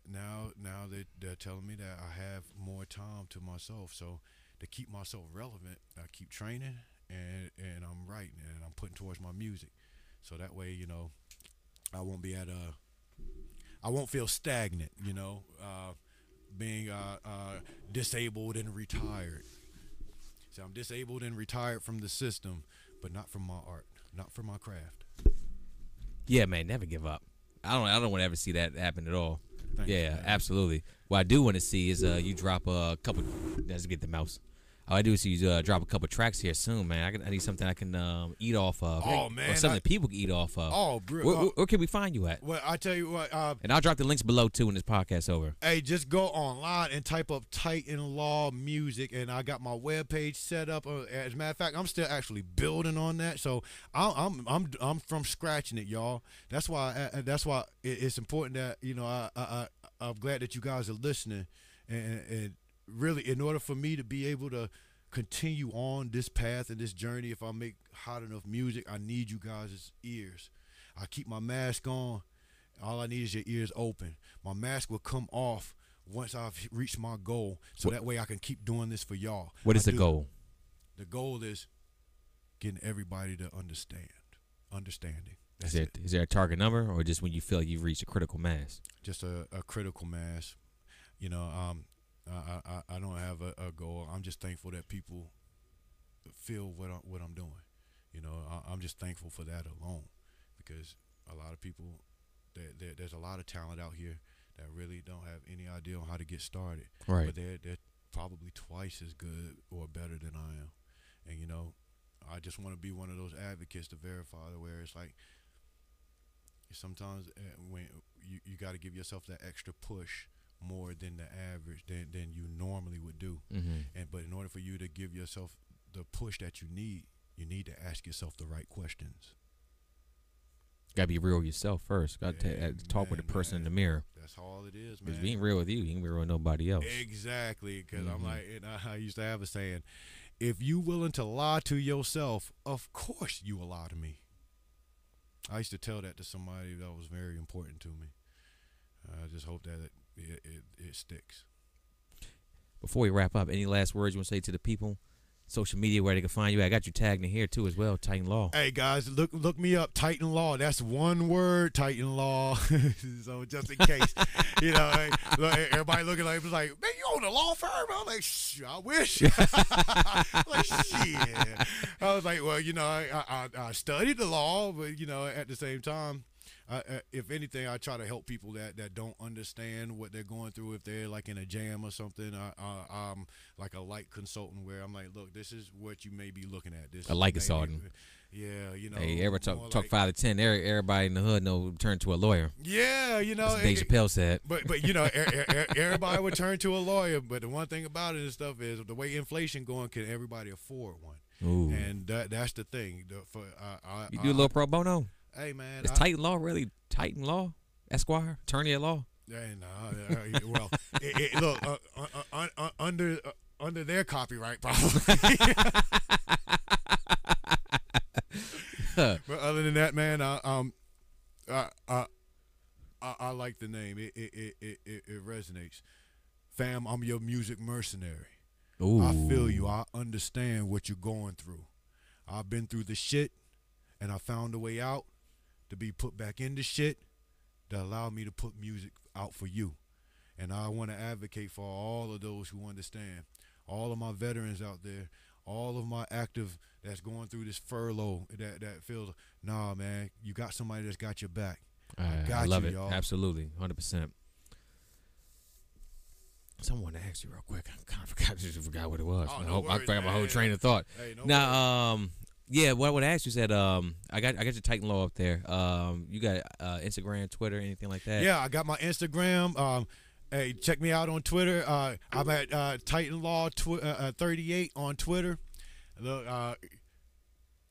now now they they're telling me that I have more time to myself. So to keep myself relevant, I keep training. And, and I'm writing and I'm putting towards my music, so that way, you know, I won't be at a, I won't feel stagnant, you know, uh, being uh, uh, disabled and retired. So I'm disabled and retired from the system, but not from my art, not from my craft. Yeah, man, never give up. I don't, I don't want to ever see that happen at all. Thanks, yeah, man. Absolutely. What I do want to see is uh, you drop a couple. Let's get the mouse. All I do is you uh, drop a couple tracks here soon, man. I, can, I need something I can um, eat off of. Oh, man. Or something I, that people can eat off of. Oh, bro. Where, where, where can we find you at? Well, I tell you what. Uh, and I'll drop the links below, too, when this podcast's over. Hey, just go online and type up Titan Law Music, and I got my webpage set up. As a matter of fact, I'm still actually building on that. So I'm I'm I'm, I'm from scratching it, y'all. That's why I, that's why it's important that, you know, I, I, I, I'm glad that you guys are listening and, and really, in order for me to be able to continue on this path and this journey, if I make hot enough music, I need you guys' ears. I keep my mask on. All I need is your ears open. My mask will come off once I've reached my goal, so what, that way I can keep doing this for y'all. What is I the do, goal? The goal is getting everybody to understand. Understanding. That's is, there, it. is there a target number, or just when you feel you've reached a critical mass? Just a, a critical mass. You know, um... I, I, I don't have a, a goal. I'm just thankful that people feel what, I, what I'm doing. You know, I, I'm just thankful for that alone, because a lot of people, they, they, there's a lot of talent out here that really don't have any idea on how to get started. Right. But they're, they're probably twice as good or better than I am. And, you know, I just want to be one of those advocates to verify where it's like sometimes when you, you got to give yourself that extra push more than the average than, than you normally would do. Mm-hmm. And but in order for you to give yourself the push that you need, you need to ask yourself the right questions. Gotta be real with yourself first. Gotta yeah, talk man, with the person man. in the mirror. That's all it is, man. Because if you ain't real with you, you ain't real with nobody else. Exactly. Because mm-hmm. I'm like, and I, I used to have a saying, if you willing to lie to yourself, of course you will lie to me. I used to tell that to somebody that was very important to me. I just hope that it It, it, it sticks. Before we wrap up, any last words you want to say to the people? social media where they can find you. I got you tagged in here too as well, Titan Law. Hey guys, look look me up, Titan Law. That's one word, Titan Law. So just in case, you know, hey, look, everybody looking like like man, you own a law firm? I'm like, shh, I wish. Like shit. I was like, well, you know, I, I I studied the law, but you know, at the same time. I, if anything, I try to help people that, that don't understand what they're going through. If they're like in a jam or something, I, I, I'm like a light consultant where I'm like, look, this is what you may be looking at. This a light consultant. Yeah, you know. Hey, everybody talk, talk like, five to ten. Everybody in the hood know turn to a lawyer. Yeah, you know. That's what Dave Chappelle said. But but you know, er, er, everybody would turn to a lawyer. But the one thing about it and stuff is the way inflation going, can everybody afford one? Ooh. And that that's the thing. The, for, I, I, you do I, a little pro bono. Hey man, is I, Titan Law really Titan Law, Esquire, attorney at law? Hey, no, uh, well, it, it, look uh, uh, uh, uh, under uh, under their copyright, probably. But other than that, man, I, um, I, I, I, I like the name. It it it it, it resonates, fam. I'm your music mercenary. Ooh. I feel you. I understand what you're going through. I've been through the shit, and I found a way out. To be put back into shit that allowed me to put music out for you. And I want to advocate for all of those who understand, all of my veterans out there, all of my active that's going through this furlough that, that feels, nah, man, you got somebody that's got your back. Uh, I got I love you, it. Y'all. Absolutely, one hundred percent. Someone asked you real quick. I kind of forgot, just forgot what it was. Oh, no I, hope, worries, I forgot my whole train of thought. Hey, no now, worries. um... Yeah, what I would ask you said, um, I got I got your Titan Law up there. Um, you got uh, Instagram, Twitter, anything like that? Yeah, I got my Instagram. Um, hey, check me out on Twitter. Uh, I'm at uh, Titan Law tw- uh, thirty-eight on Twitter. Look, uh,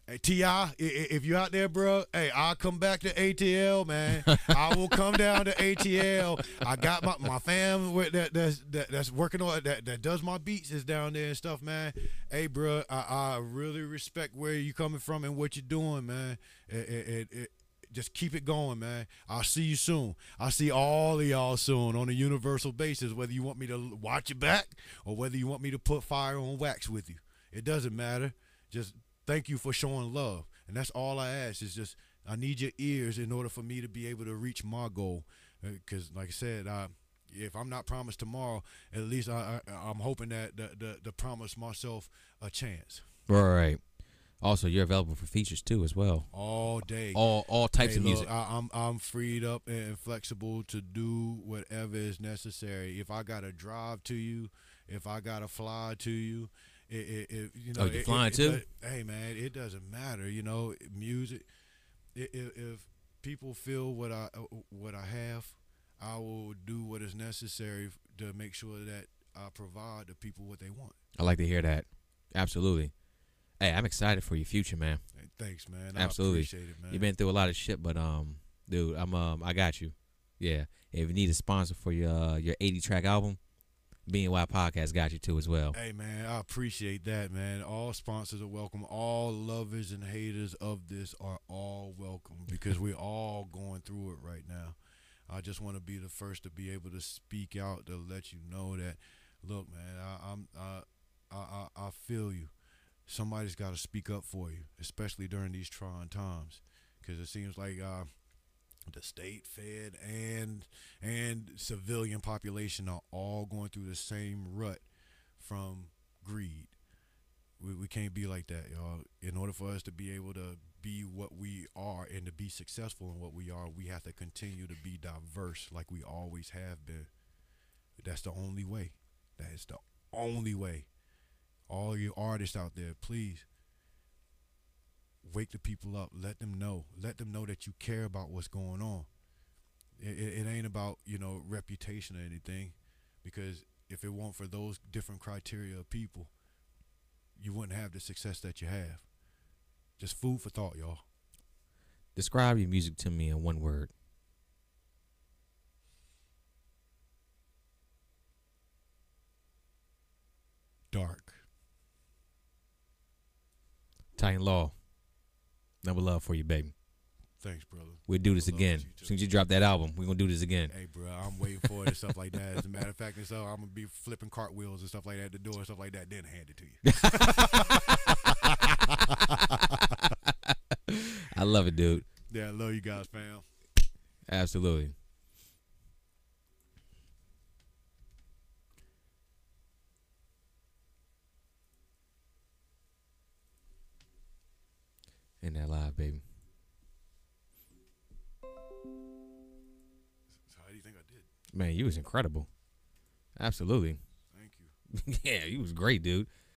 hey, T I, if you're out there, bro, hey, I'll come back to A T L, man. I will come down to A T L. I got my, my fam that, that's, that, that's working on that, that does my beats is down there and stuff, man. Hey, bro, I, I really respect where you coming from and what you're doing, man. It, it, it, it, just keep it going, man. I'll see you soon. I'll see all of y'all soon on a universal basis, whether you want me to watch your back or whether you want me to put fire on wax with you. It doesn't matter. Just thank you for showing love, and that's all I ask is just I need your ears in order for me to be able to reach my goal, because like I said, I, if I'm not promised tomorrow, at least I, I, I'm hoping that the, the, the promise myself a chance. Right. Also, you're available for features too as well. All day. All all types hey, of music. Look, I, I'm, I'm freed up and flexible to do whatever is necessary. If I got to drive to you, if I got to fly to you, It, it, it, you know, oh, you flying it, too? It, it, hey, man, it doesn't matter. You know, music. It, it, if people feel what I what I have, I will do what is necessary to make sure that I provide the people what they want. I like to hear that. Absolutely. Hey, I'm excited for your future, man. Hey, thanks, man. Absolutely. I appreciate it, man. You've been through a lot of shit, but um, dude, I'm um, I got you. Yeah. If you need a sponsor for your uh, your eighty track album. B N Y Podcast got you too as well. Hey man, I appreciate that, man. All sponsors are welcome. All lovers and haters of this are all welcome because we're all going through it right now. I just want to be the first to be able to speak out to let you know that, look, man, I, I'm I, I I feel you. Somebody's got to speak up for you, especially during these trying times, because it seems like uh, the state, Fed, and and civilian population are all going through the same rut from greed. We, we can't be like that, y'all. In order for us to be able to be what we are and to be successful in what we are, we have to continue to be diverse like we always have been. That's the only way. That is the only way. All you artists out there, please. Wake the people up. Let them know. Let them know that you care about what's going on. It, it, it ain't about, you know, reputation or anything, because if it weren't for those different criteria of people, you wouldn't have the success that you have. Just food for thought, y'all. Describe your music to me in one word. Dark. Titan Law. Number love for you, baby. Thanks, brother. We'll do this again. As soon as you drop that album, we're going to do this again. Hey, bro, I'm waiting for it and stuff like that. As a matter of fact, and so I'm going to be flipping cartwheels and stuff like that at the door and stuff like that, then hand it to you. I love it, dude. Yeah, I love you guys, fam. Absolutely. In that live, baby. How do you think I did? Man, you was incredible. Absolutely. Thank you. Yeah, you was great, dude.